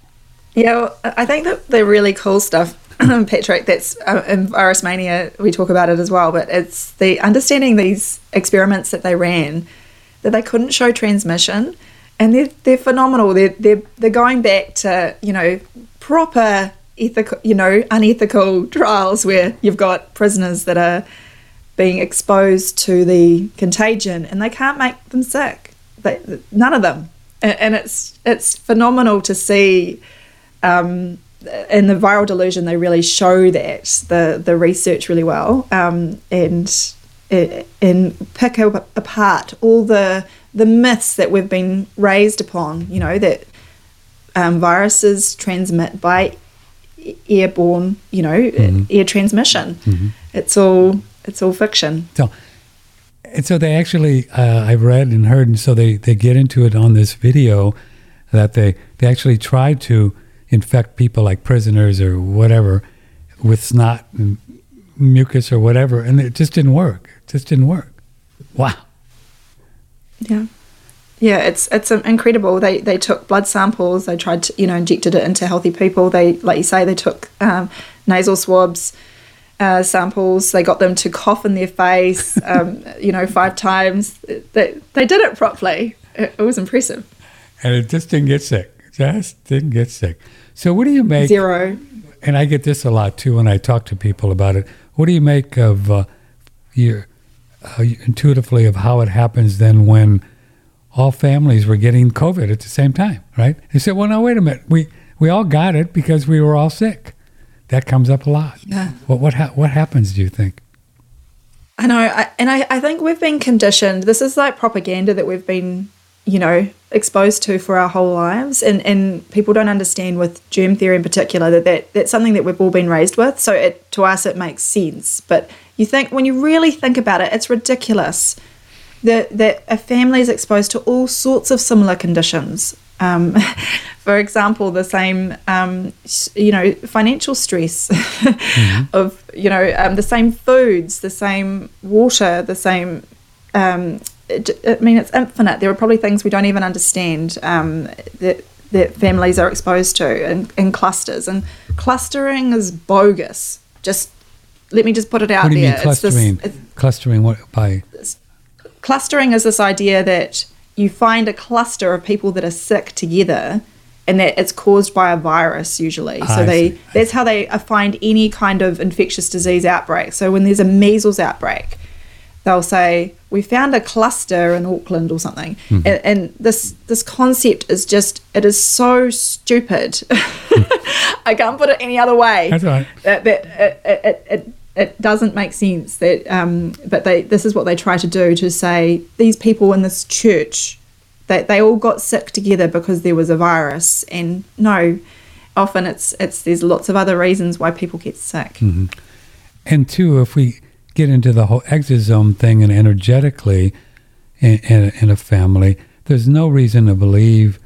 Yeah, well, I think that the really cool stuff, Patrick, that's in Virus Mania, we talk about it as well, but it's the understanding these experiments that they ran, that they couldn't show transmission, and they're phenomenal. They're going back to, proper ethical, unethical trials where you've got prisoners that are being exposed to the contagion and they can't make them sick. None of them. And it's phenomenal to see. In The Viral Delusion, they really show that the research really well, and pick apart all the myths that we've been raised upon. That viruses transmit by airborne, air transmission. Mm-hmm. It's all fiction. So they actually, I've read and heard, and so they get into it on this video that they actually try to infect people like prisoners or whatever with snot and mucus or whatever, and it just didn't work. Wow. Yeah, it's incredible. They took blood samples. They tried to, injected it into healthy people. They, like you say, they took nasal swabs, samples. They got them to cough in their face, 5 times. They did it properly. It was impressive. And it just didn't get sick. So what do you make? Zero. And I get this a lot too when I talk to people about it. What do you make of intuitively of how it happens then when all families were getting COVID at the same time, right? They said, well, no, wait a minute. We all got it because we were all sick. That comes up a lot. Yeah. What happens, do you think? I know, I think we've been conditioned. This is like propaganda that we've been, exposed to for our whole lives. And people don't understand with germ theory in particular that that's something that we've all been raised with. So to us, it makes sense. But you think, when you really think about it, it's ridiculous that a family is exposed to all sorts of similar conditions. For example, the same, financial stress mm-hmm. of, the same foods, the same water, the same, it's infinite. There are probably things we don't even understand that families are exposed to in clusters. And clustering is bogus. Just, let me just put it out there. What do you mean clustering? Clustering what by? Clustering is this idea that you find a cluster of people that are sick together, and that it's caused by a virus usually. So that's how they find any kind of infectious disease outbreak. So when there's a measles outbreak, they'll say, we found a cluster in Auckland or something. Mm-hmm. And this concept is just, it is so stupid. I can't put it any other way. That's right. It doesn't make sense that, but this is what they try to do, to say these people in this church, that they all got sick together because there was a virus. And no, often it's there's lots of other reasons why people get sick. Mm-hmm. And two, if we get into the whole exosome thing and energetically in a family, there's no reason to believe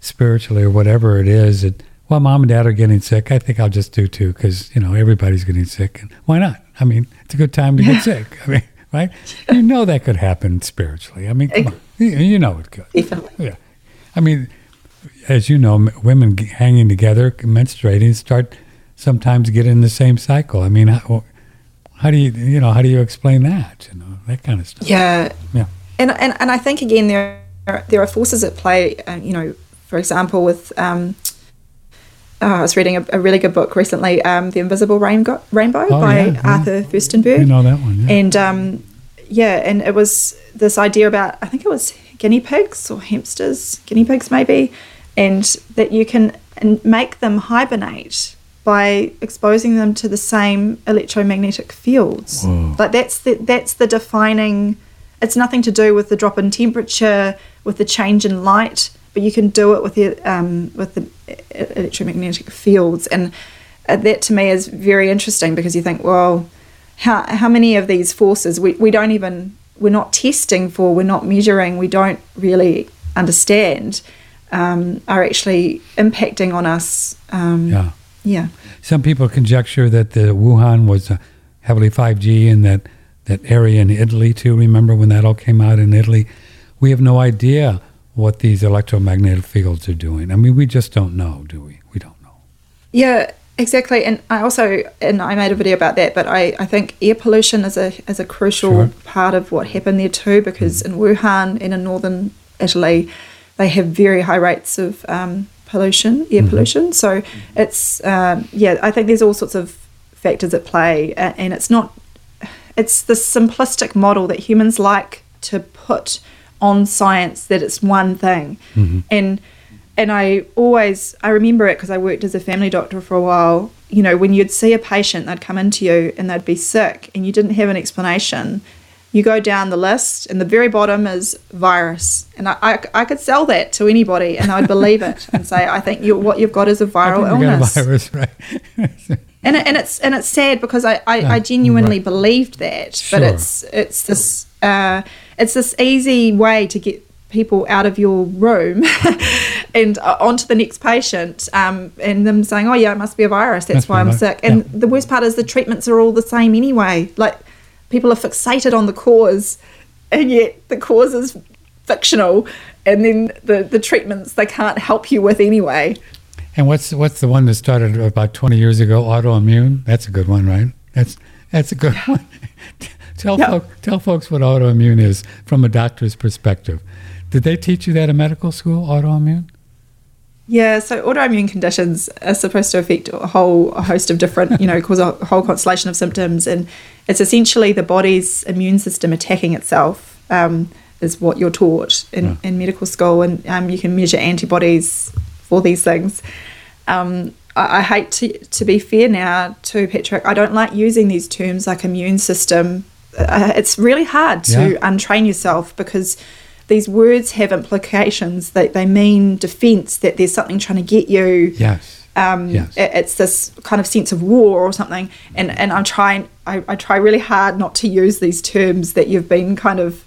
spiritually or whatever it is that, well, mom and dad are getting sick, I think I'll just do too, because, everybody's getting sick. And why not? I mean, it's a good time to get sick. I mean, right? That could happen spiritually. I mean, come on. It could. Definitely. Yeah. I mean, as you know, women hanging together, menstruating, start sometimes get in the same cycle. I mean, how do you explain that? That kind of stuff. Yeah. Yeah. And I think, again, there are forces at play, for example, with I was reading a really good book recently, The Invisible Rainbow by Arthur Furstenberg. You know that one, yeah. And, and it was this idea about, I think it was guinea pigs or hamsters, guinea pigs maybe, and that you can make them hibernate by exposing them to the same electromagnetic fields. Whoa. Like that's the defining, it's nothing to do with the drop in temperature, with the change in light, but you can do it with the electromagnetic fields. And that to me is very interesting, because you think, well, how many of these forces we're not testing for, we're not measuring, we don't really understand, are actually impacting on us. Yeah. Some people conjecture that the Wuhan was heavily 5G, and that area in Italy too. Remember when that all came out in Italy? We have no idea what these electromagnetic fields are doing. I mean, we just don't know, do we? We don't know. Yeah, exactly. And I also, I made a video about that, but I think air pollution is a crucial part of what happened there too, because in Wuhan and in northern Italy, they have very high rates of air pollution. So it's, I think there's all sorts of factors at play, and it's the simplistic model that humans like to put on science, that it's one thing. And I remember it because I worked as a family doctor for a while. You know, when you'd see a patient, they'd come into you and they'd be sick and you didn't have an explanation. You go down the list and the very bottom is virus. And I could sell that to anybody and I'd believe it and say, I think what you've got is a viral illness. Got a virus, right. and it's sad, because I genuinely believed that. Sure. But it's this it's this easy way to get people out of your room and onto the next patient, and them saying, oh yeah, it must be a virus, that's why I'm sick. And the worst part is the treatments are all the same anyway. Like, people are fixated on the cause, and yet the cause is fictional, and then the treatments they can't help you with anyway. And what's the one that started about 20 years ago, autoimmune? That's a good one, right? That's a good one. Tell folks what autoimmune is from a doctor's perspective. Did they teach you that in medical school, autoimmune? Yeah, so autoimmune conditions are supposed to affect a whole host of different, cause a whole constellation of symptoms, and it's essentially the body's immune system attacking itself, is what you're taught in medical school, and you can measure antibodies for these things. I hate to be fair now to Patrick, I don't like using these terms like immune system. It's really hard to untrain yourself, because these words have implications that they mean defense, that there's something trying to get you. Yes. It's this kind of sense of war or something. And I'm trying, I try really hard not to use these terms that you've been kind of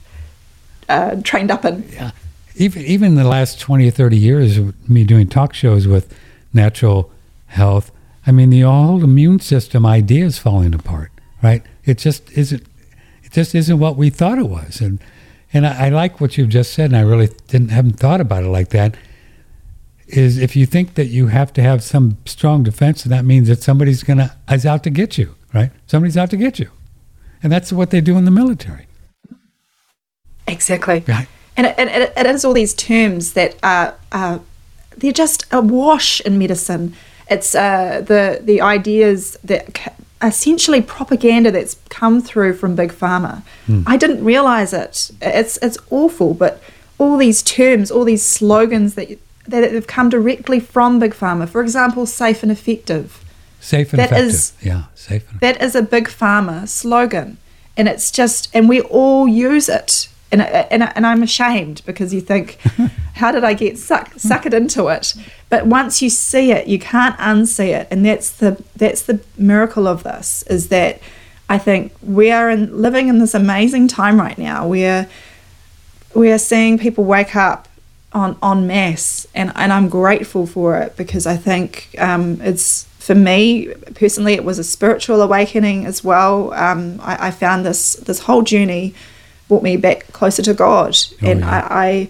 trained up in. Yeah. Even the last 20 or 30 years of me doing talk shows with natural health, I mean, the whole immune system idea is falling apart, right? It just isn't what we thought it was. And I like what you've just said, and I really haven't thought about it like that, is if you think that you have to have some strong defense, that means that somebody's is out to get you, right? Somebody's out to get you. And that's what they do in the military. Exactly. Right. And it is all these terms that are they're just awash in medicine. It's the ideas that essentially propaganda that's come through from Big Pharma. I didn't realise it. It's awful, but all these terms, all these slogans that have come directly from Big Pharma. For example, safe and effective. Safe and effective. That is a Big Pharma slogan, and it's just, and we all use it. And I'm ashamed, because you think, how did I get suckered into it? But once you see it, you can't unsee it, and that's the miracle of this, is that I think we are living in this amazing time right now where we are seeing people wake up en masse, and I'm grateful for it, because I think it's, for me personally, it was a spiritual awakening as well. I found this whole journey brought me back closer to God, I'm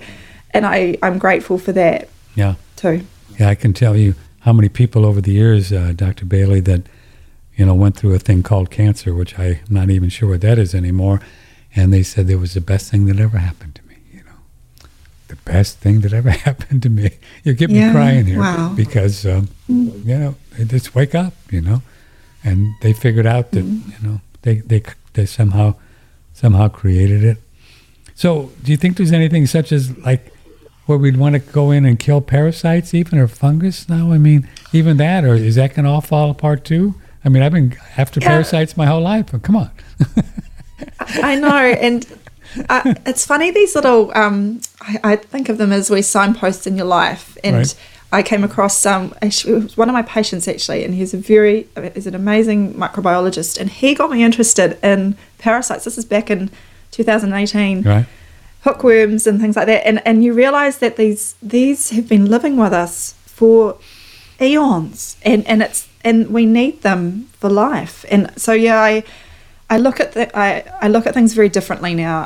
grateful for that. Yeah, too. Yeah, I can tell you how many people over the years, Dr. Bailey, that went through a thing called cancer, which I'm not even sure what that is anymore, and they said it was the best thing that ever happened to me. the best thing that ever happened to me. You get me crying here because, you know, they just wake up, you know, and they figured out that, you know, they somehow created it. So do you think there's anything such as like where we'd want to go in and kill parasites even or fungus now? I mean, even that, or is that going to all fall apart too? I mean, I've been after parasites my whole life. Come on. I know. And it's funny, these little, I think of them as wee signposts in your life. And right. I came across some, it was one of my patients actually, and he's an amazing microbiologist. And he got me interested in parasites. This is back in 2018. Right. Hookworms and things like that, and you realise that these have been living with us for eons, and we need them for life. And so I look at I look at things very differently now.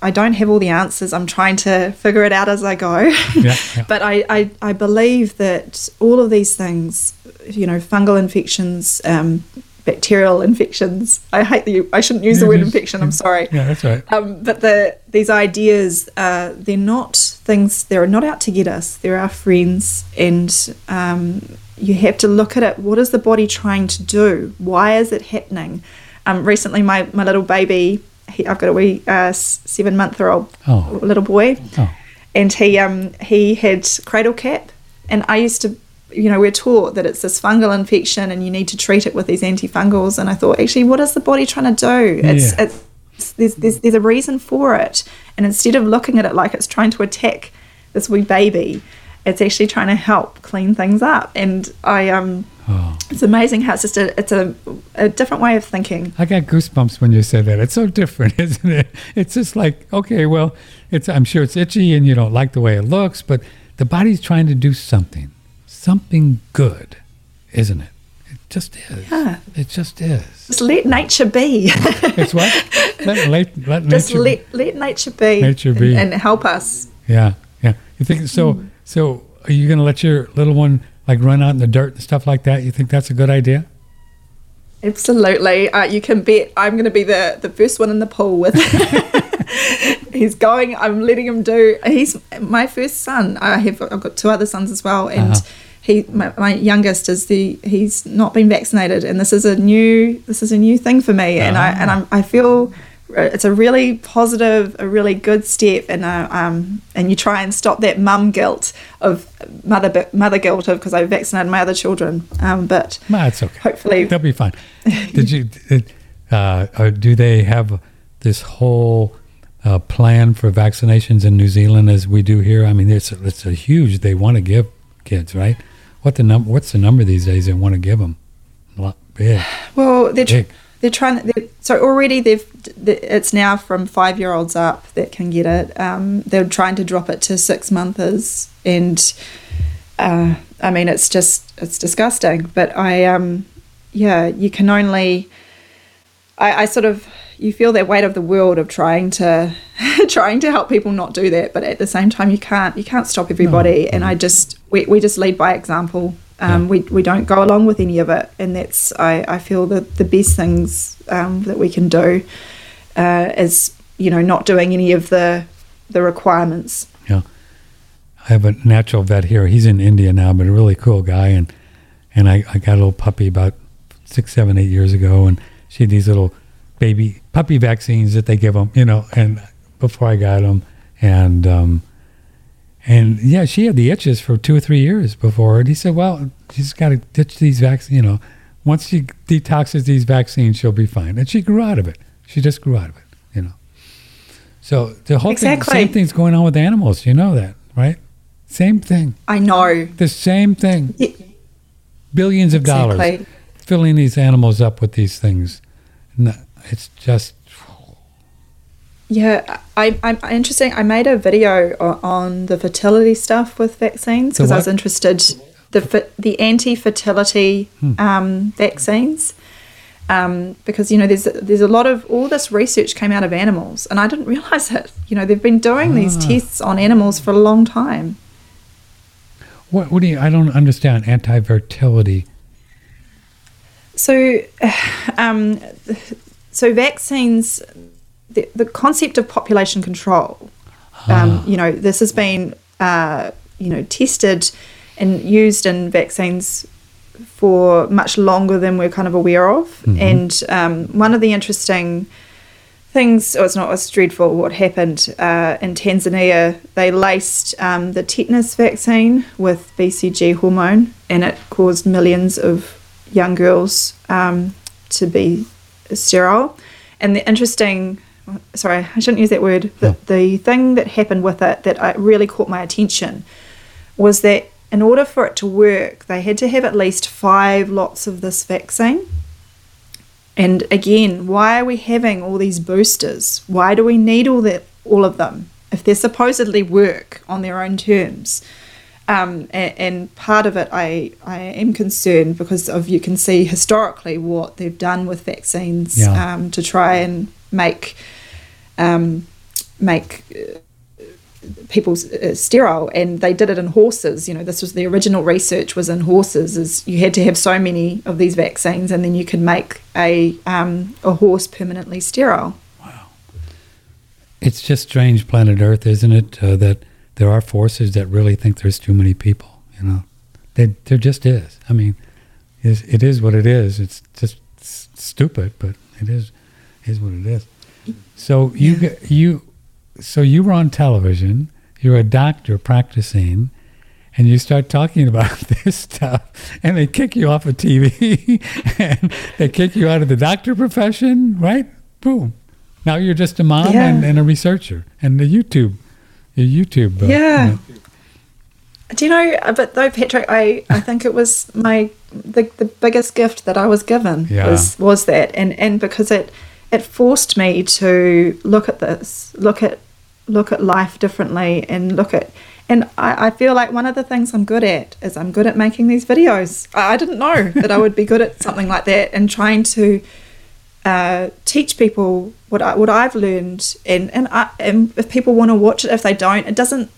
I don't have all the answers. I'm trying to figure it out as I go. But I believe that all of these things, you know, fungal infections, bacterial infections. I shouldn't use the word infection. I'm sorry. Yeah, that's right. But these ideas, they're not things. They're not out to get us. They're our friends, and you have to look at it. What is the body trying to do? Why is it happening? Recently, my little baby. I've got a wee 7-month-old little boy, and he had cradle cap, and I used to. You know, we're taught that it's this fungal infection and you need to treat it with these antifungals. And I thought, actually, what is the body trying to do? It's there's a reason for it. And instead of looking at it like it's trying to attack this wee baby, it's actually trying to help clean things up. And it's amazing how it's just a different way of thinking. I got goosebumps when you said that. It's so different, isn't it? It's just like, okay, well, I'm sure it's itchy and you don't like the way it looks, but the body's trying to do something. Something good, isn't it? It just is. Yeah. It just is. Just let nature be. It's what? Let nature. Just let nature be. Nature be and help us. Yeah, yeah. You think so? So are you going to let your little one like run out in the dirt and stuff like that? You think that's a good idea? Absolutely. You can bet I'm going to be the first one in the pool with. He's going. I'm letting him do. He's my first son. I've got 2 other sons as well, and. My youngest is he's not been vaccinated, and this is a new thing for me, and I feel it's a really positive, a really good step, and you try and stop that mum guilt of mother guilt of because I vaccinated my other children, but no, it's okay. Hopefully they'll be fine. Did you or do they have this whole plan for vaccinations in New Zealand as we do here? I mean, it's a huge. They want to give kids, right? What's the number these days they want to give them? A lot big. Well, they're trying. So already it's now from 5-year-olds up that can get it. They're trying to drop it to 6-monthers, and I mean it's disgusting. But you can only. I sort of. You feel that weight of the world of trying to help people not do that, but at the same time you can't stop everybody. No. And we just lead by example. We don't go along with any of it, and that's I feel the best things that we can do is, you know, not doing any of the requirements. Yeah, I have a natural vet here. He's in India now, but a really cool guy, and I got a little puppy about 6, 7, 8 years ago, and she had these little baby puppy vaccines that they give them, you know, and before I got them, and yeah, she had the itches for 2 or 3 years before, and he said, well, she's got to ditch these vaccines, you know, once she detoxes these vaccines, she'll be fine. And she grew out of it. She just grew out of it, you know. So the whole thing, same thing's going on with animals, you know that, right? Same thing. I know. The same thing. Yeah. Billions of dollars filling these animals up with these things. No, it's just I'm interesting. I made a video on the fertility stuff with vaccines because I was interested the anti-fertility vaccines because, you know, there's a lot of all this research came out of animals, and I didn't realize it. You know, they've been doing these tests on animals for a long time. What do you? I don't understand anti-fertility. So, vaccines, the concept of population control This has been, tested and used in vaccines for much longer than we're kind of aware of. Mm-hmm. And one of the interesting things, it's dreadful what happened in Tanzania. They laced the tetanus vaccine with BCG hormone, and it caused millions of young girls to be sterile. And the interesting, sorry, I shouldn't use that word, but the thing that happened with it that really caught my attention was that in order for it to work, they had to have at least 5 lots of this vaccine. And again, why are we having all these boosters? Why do we need all of them if they supposedly work on their own terms? And part of it, I am concerned because of, you can see historically what they've done with vaccines to try and make people sterile, and they did it in horses. This was the original research was in horses. Is you had to have so many of these vaccines, and then you could make a horse permanently sterile. Wow, it's just strange, planet Earth, isn't it? That there are forces that really think there's too many people. There just is. I mean, it is what it is. It's just stupid, but it is what it is. So So you were on television, you're a doctor practicing, and you start talking about this stuff, and they kick you off of TV, and they kick you out of the doctor profession, right? Boom. Now you're just a mom and a researcher, and the YouTube. Do you know, but though, Patrick, I think it was the biggest gift that I was given was that, and because it forced me to look at this, look at life differently, and I feel like one of the things I'm good at is I'm good at making these videos. I didn't know that I would be good at something like that, and trying to teach people what I've learned, and if people want to watch it, if they don't, it doesn't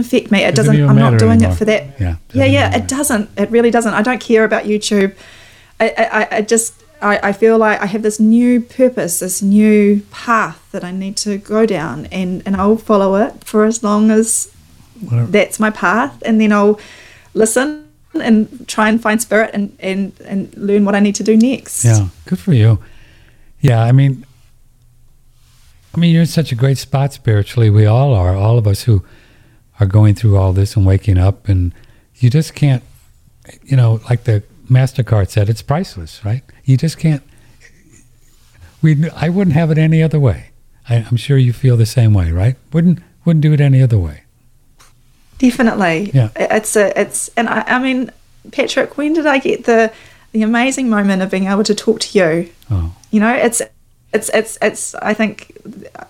affect me. It doesn't. I'm not doing it for that. It doesn't. It really doesn't. I don't care about YouTube. I feel like I have this new purpose, this new path that I need to go down, and I'll follow it for as long as that's my path, and then I'll listen and try and find spirit and learn what I need to do next. Yeah, good for you. Yeah, I mean, you're in such a great spot spiritually. We all are, all of us who are going through all this and waking up, and you just can't, like the MasterCard said, it's priceless, right? You just can't. I wouldn't have it any other way. I'm sure you feel the same way, right? Wouldn't do it any other way. Definitely. Yeah. I mean, Patrick, when did I get the amazing moment of being able to talk to you? Oh. It's I think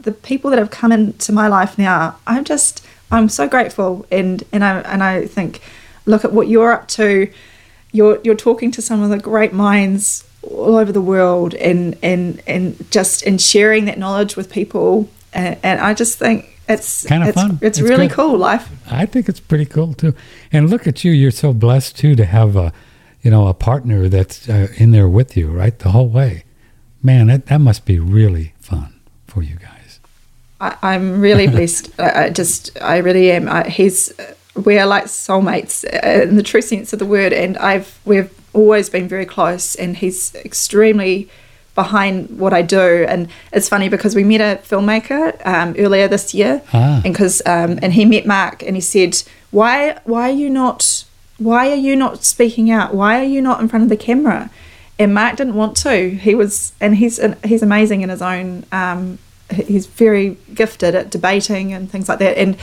the people that have come into my life now, I'm so grateful, and I think, look at what you're up to. You're talking to some of the great minds all over the world, and sharing that knowledge with people, and I just think it's kind of fun. It's really good. Cool life. I think it's pretty cool too. And look at you, you're so blessed too to have a partner that's in there with you, right, the whole way. Man, that must be really fun for you guys. I'm really blessed. I really am. We are like soulmates in the true sense of the word, and we've always been very close, and he's extremely behind what I do. And it's funny because we met a filmmaker earlier this year, and because he met Mark, and he said, why are you not speaking out? Why are you not in front of the camera? And Mark didn't want to. He's amazing in his own. He's very gifted at debating and things like that, And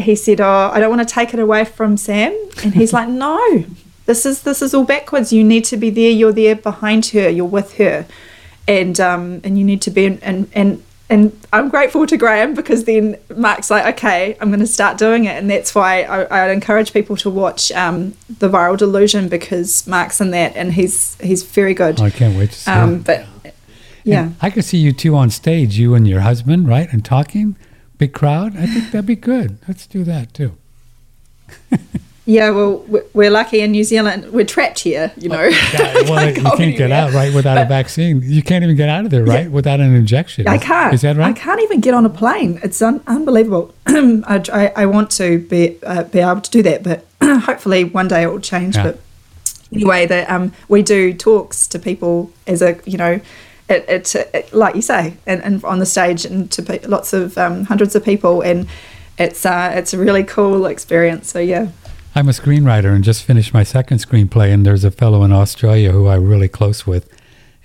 he said, I don't want to take it away from Sam. And he's like, no, this is all backwards. You need to be there. You're there behind her. You're with her. And you need to be and I'm grateful to Graham, because then Mark's like, okay, I'm going to start doing it. And that's why I encourage people to watch The Viral Delusion, because Mark's in that, and he's very good. I can't wait to see it. But, yeah. I could see you two on stage, you and your husband, right, and talking. Big crowd. I think that'd be good. Let's do that too. Yeah, well, we're lucky in New Zealand. We're trapped here, you know. Yeah, well, you can't get out, right, without a vaccine. You can't even get out of there, right, without an injection. I can't. Is that right? I can't even get on a plane. It's unbelievable. I want to be able to do that, but hopefully one day it will change. Yeah. But anyway, we do talks to people as a, you know, it like you say, and on the stage and to lots of hundreds of people, and it's a really cool experience. So, yeah. I'm a screenwriter and just finished my second screenplay, and there's a fellow in Australia who I'm really close with,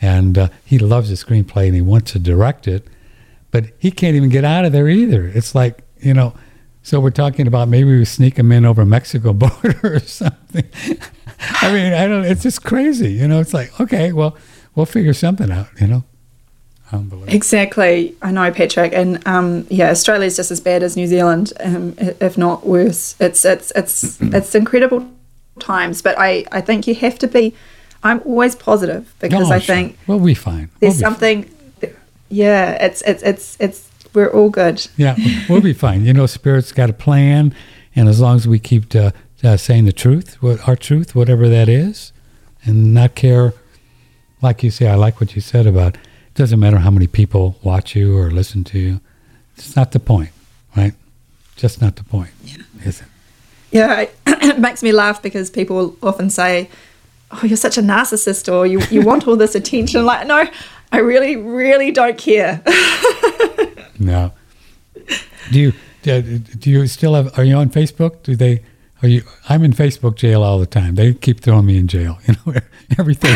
and he loves the screenplay and he wants to direct it, but he can't even get out of there either. It's like, you know, so we're talking about maybe we sneak him in over Mexico border or something. I mean, I don't. It's just crazy, you know. It's like, okay, well, we'll figure something out, you know. Unbelievable. Exactly. I know, Patrick, and Australia's just as bad as New Zealand, if not worse. It's it's incredible times, but I think you have to be. I'm always positive because I think we'll be fine. There's something. Yeah, it's we're all good. Yeah, we'll be fine. You know, spirit's got a plan, and as long as we keep saying the truth, our truth, whatever that is, and not care. Like you say, I like what you said about. Doesn't matter how many people watch you or listen to you. It's not the point, right? Just not the point, is it? Yeah, it makes me laugh because people often say, oh, you're such a narcissist, or you want all this attention. Like, no, I really, really don't care. No. Do you still have, are you on Facebook? Do they, are you, I'm in Facebook jail all the time. They keep throwing me in jail, you know, everything.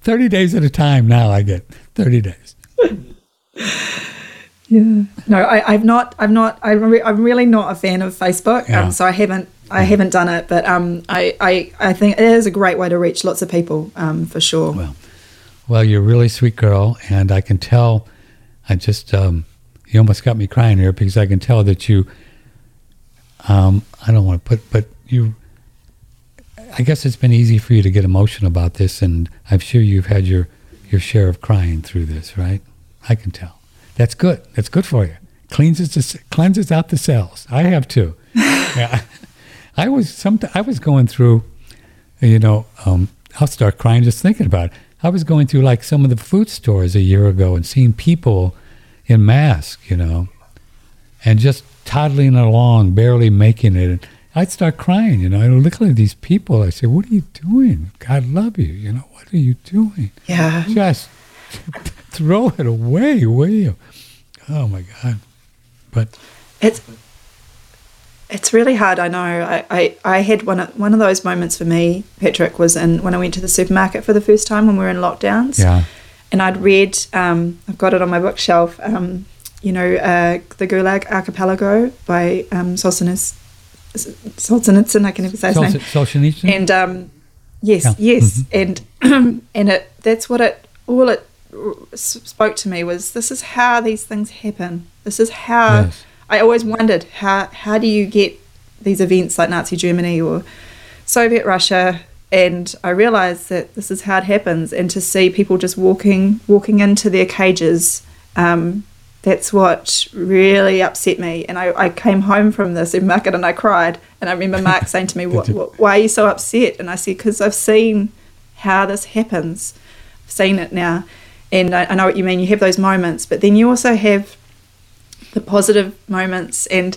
30 days at a time now. I get 30 days. Yeah. No, I'm really not a fan of Facebook. Yeah. So I haven't done it, but I think it is a great way to reach lots of people, for sure. Well, you're a really sweet girl, and I can tell. I just you almost got me crying here because I can tell that you. I don't want to put, but you. I guess it's been easy for you to get emotional about this, and I'm sure you've had your share of crying through this, right? I can tell. That's good. That's good for you. Cleanses out the cells. I have too. Yeah. I was going through, you know, I'll start crying just thinking about it. I was going through like some of the food stores a year ago and seeing people in masks, you know, and just toddling along, barely making it. I'd start crying, you know. I look at these people. I say, "What are you doing? God love you, you know. What are you doing? Yeah, just throw it away, will you? Oh my God!" But it's really hard. I know. I had one of those moments for me, Patrick, was when I went to the supermarket for the first time when we were in lockdowns. Yeah, and I'd read. I've got it on my bookshelf. You know, the Gulag Archipelago by Solzhenitsyn, I can never say his name. Solzhenitsyn. And yes, mm-hmm. and it that's what it all it spoke to me was this is how these things happen. This is how I always wondered how do you get these events like Nazi Germany or Soviet Russia, and I realised that this is how it happens. And to see people just walking into their cages. That's what really upset me, and I came home from the supermarket and I cried. And I remember Mark saying to me, "Why are you so upset?" And I said, "Because I've seen how this happens. I've seen it now, and I know what you mean. You have those moments, but then you also have the positive moments. And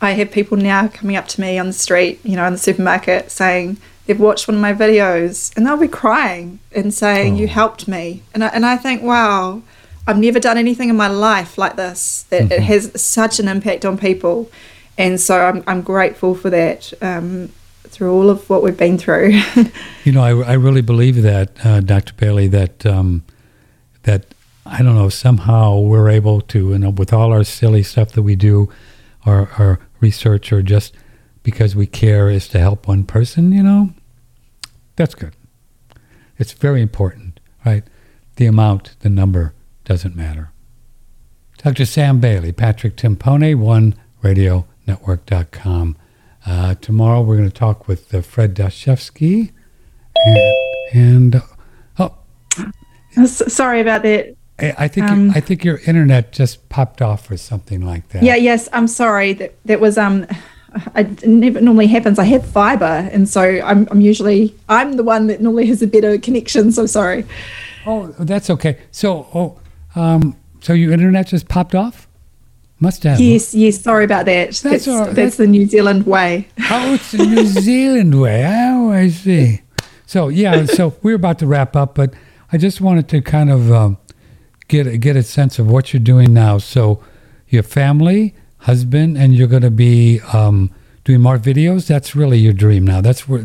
I have people now coming up to me on the street, you know, in the supermarket, saying they've watched one of my videos, and they'll be crying and saying, "You helped me," and I think, wow. I've never done anything in my life like this, that it has such an impact on people. And so I'm grateful for that through all of what we've been through. You know, I really believe that, Dr. Bailey, that I don't know, somehow we're able to, you know, with all our silly stuff that we do, our research, or just because we care is to help one person, you know, that's good. It's very important, right? The amount, the number. Doesn't matter. Dr. Sam Bailey, Patrick Timpone, OneRadioNetwork.com. Tomorrow we're going to talk with Fred Dashevsky. Sorry about that. I think your internet just popped off or something like that. Yeah. Yes. I'm sorry. That was it never normally happens. I have fibre, and so I'm the one that normally has a better connection. So sorry. Oh, that's okay. So, so your internet just popped off? Must have. Yes. Sorry about that. That's the New Zealand way. Oh, it's the New Zealand way. Oh, I see. So yeah, so we're about to wrap up, but I just wanted to kind of get a sense of what you're doing now. So your family, husband, and you're going to be doing more videos. That's really your dream now. That's where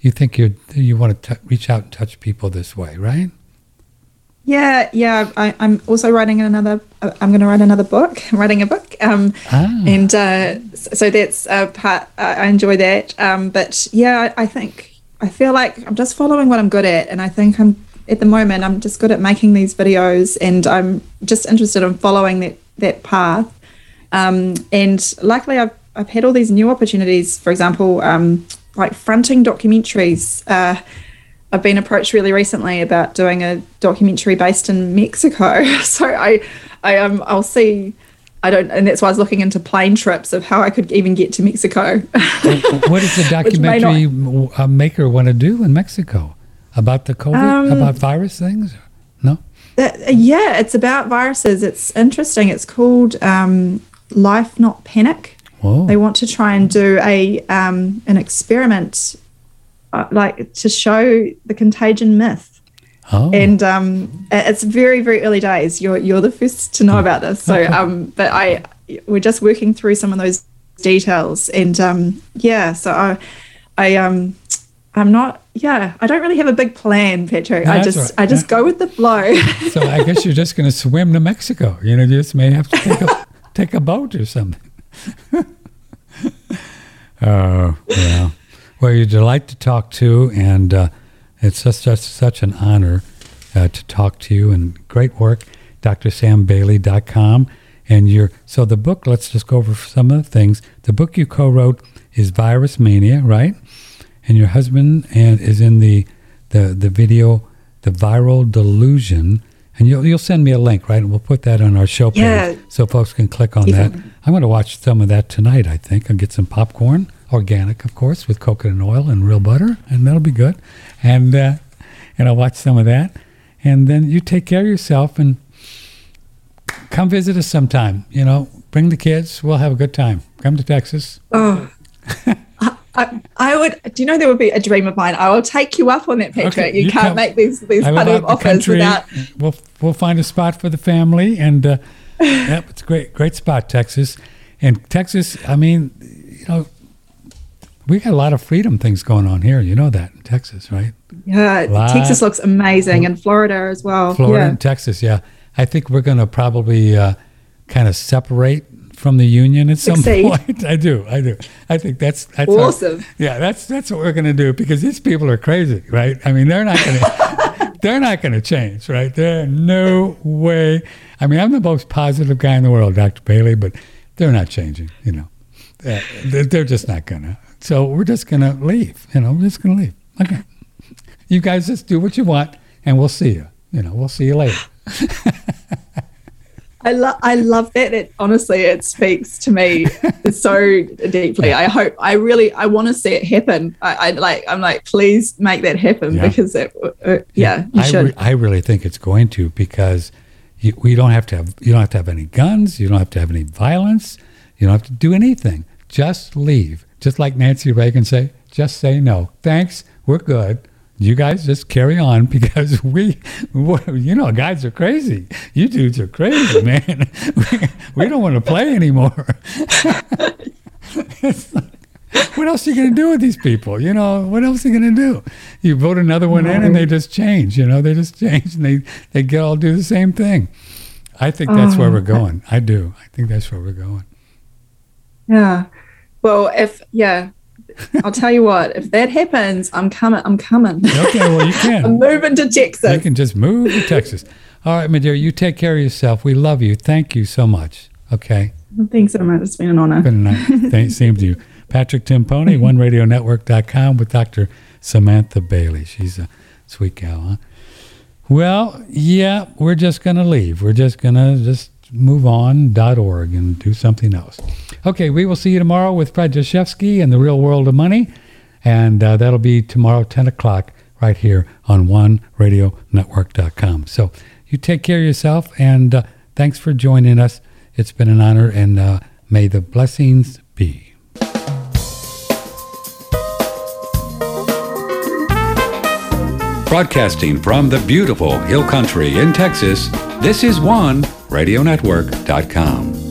you think you want to reach out and touch people this way, right? Yeah. I'm also writing another. I'm going to write another book. I'm writing a book, and so that's a part. I enjoy that. But yeah, I think I feel like I'm just following what I'm good at, and I think at the moment I'm just good at making these videos, and I'm just interested in following that path. And luckily, I've had all these new opportunities. For example, like fronting documentaries. I've been approached really recently about doing a documentary based in Mexico. So I'll see. And that's why I was looking into plane trips of how I could even get to Mexico. What does the documentary maker want to do in Mexico about the COVID, about virus things? No. Yeah, it's about viruses. It's interesting. It's called Life Not Panic. Whoa. They want to try and do an experiment. Like to show the contagion myth. Oh. And it's very, very early days. You're the first to know about this. So, but we're just working through some of those details. And yeah, so I'm not. Yeah, I don't really have a big plan, Patrick. No, I just go with the flow. So I guess you're just going to swim to Mexico. You know, you just may have to take a boat or something. Oh yeah. Well, you're a delight to talk to, and it's just such an honor to talk to you. And great work, drsambailey.com. And so the book, let's just go over some of the things. The book you co-wrote is Virus Mania, right? And your husband is in the video, The Viral Delusion. And you'll send me a link, right? And we'll put that on our show page so folks can click on that. I'm going to watch some of that tonight, I think. I'll get some popcorn. Organic, of course, with coconut oil and real butter, and that'll be good. And I'll watch some of that. And then you take care of yourself and come visit us sometime. You know, bring the kids. We'll have a good time. Come to Texas. Oh, I would. Do you know that would be a dream of mine? I will take you up on that, Patrick. Okay, you can't make these kind of offers without. We'll find a spot for the family, and yep, it's a great spot, Texas. And Texas, I mean, you know. We got a lot of freedom things going on here. You know that in Texas, right? Yeah, Texas looks amazing, and Florida as well. Florida and Texas, yeah. I think we're going to probably kind of separate from the union at some point. I do. I think that's awesome. That's what we're going to do, because these people are crazy, right? I mean, they're not going to change, right? There's no way. I mean, I'm the most positive guy in the world, Dr. Bailey, but they're not changing. You know, they're just not going to. So we're just going to leave, Okay. You guys just do what you want, and we'll see you. You know, we'll see you later. I love that. Honestly, it speaks to me so deeply. Yeah. I want to see it happen. I'm like, please make that happen because you should. I really think it's going to, because you don't have to have any guns. You don't have to have any violence. You don't have to do anything. Just leave. Just like Nancy Reagan say, just say no. Thanks, we're good. You guys just carry on, because guys are crazy. You dudes are crazy, man. We don't want to play anymore. Like, what else are you going to do with these people? You know, what else are you going to do? You vote another one in and they just change, you know. They just change, and they get all do the same thing. I think that's where we're going. I do. I think that's where we're going. Yeah. Well, I'll tell you what. If that happens, I'm coming. Okay, well, you can. I'm moving to Texas. You can just move to Texas. All right, my dear, you take care of yourself. We love you. Thank you so much. Okay. Well, thanks so much. It's been an honor. It's been a nice. Same to you. Patrick Timpone, OneRadioNetwork.com, with Dr. Samantha Bailey. She's a sweet gal, huh? Well, yeah, we're just going to leave. We're just going to just moveon.org and do something else. Okay, we will see you tomorrow with Fred Jashevsky and the Real World of Money. And that'll be tomorrow, 10 o'clock, right here on OneRadioNetwork.com. So you take care of yourself, and thanks for joining us. It's been an honor, and may the blessings be. Broadcasting from the beautiful Hill Country in Texas, this is OneRadioNetwork.com.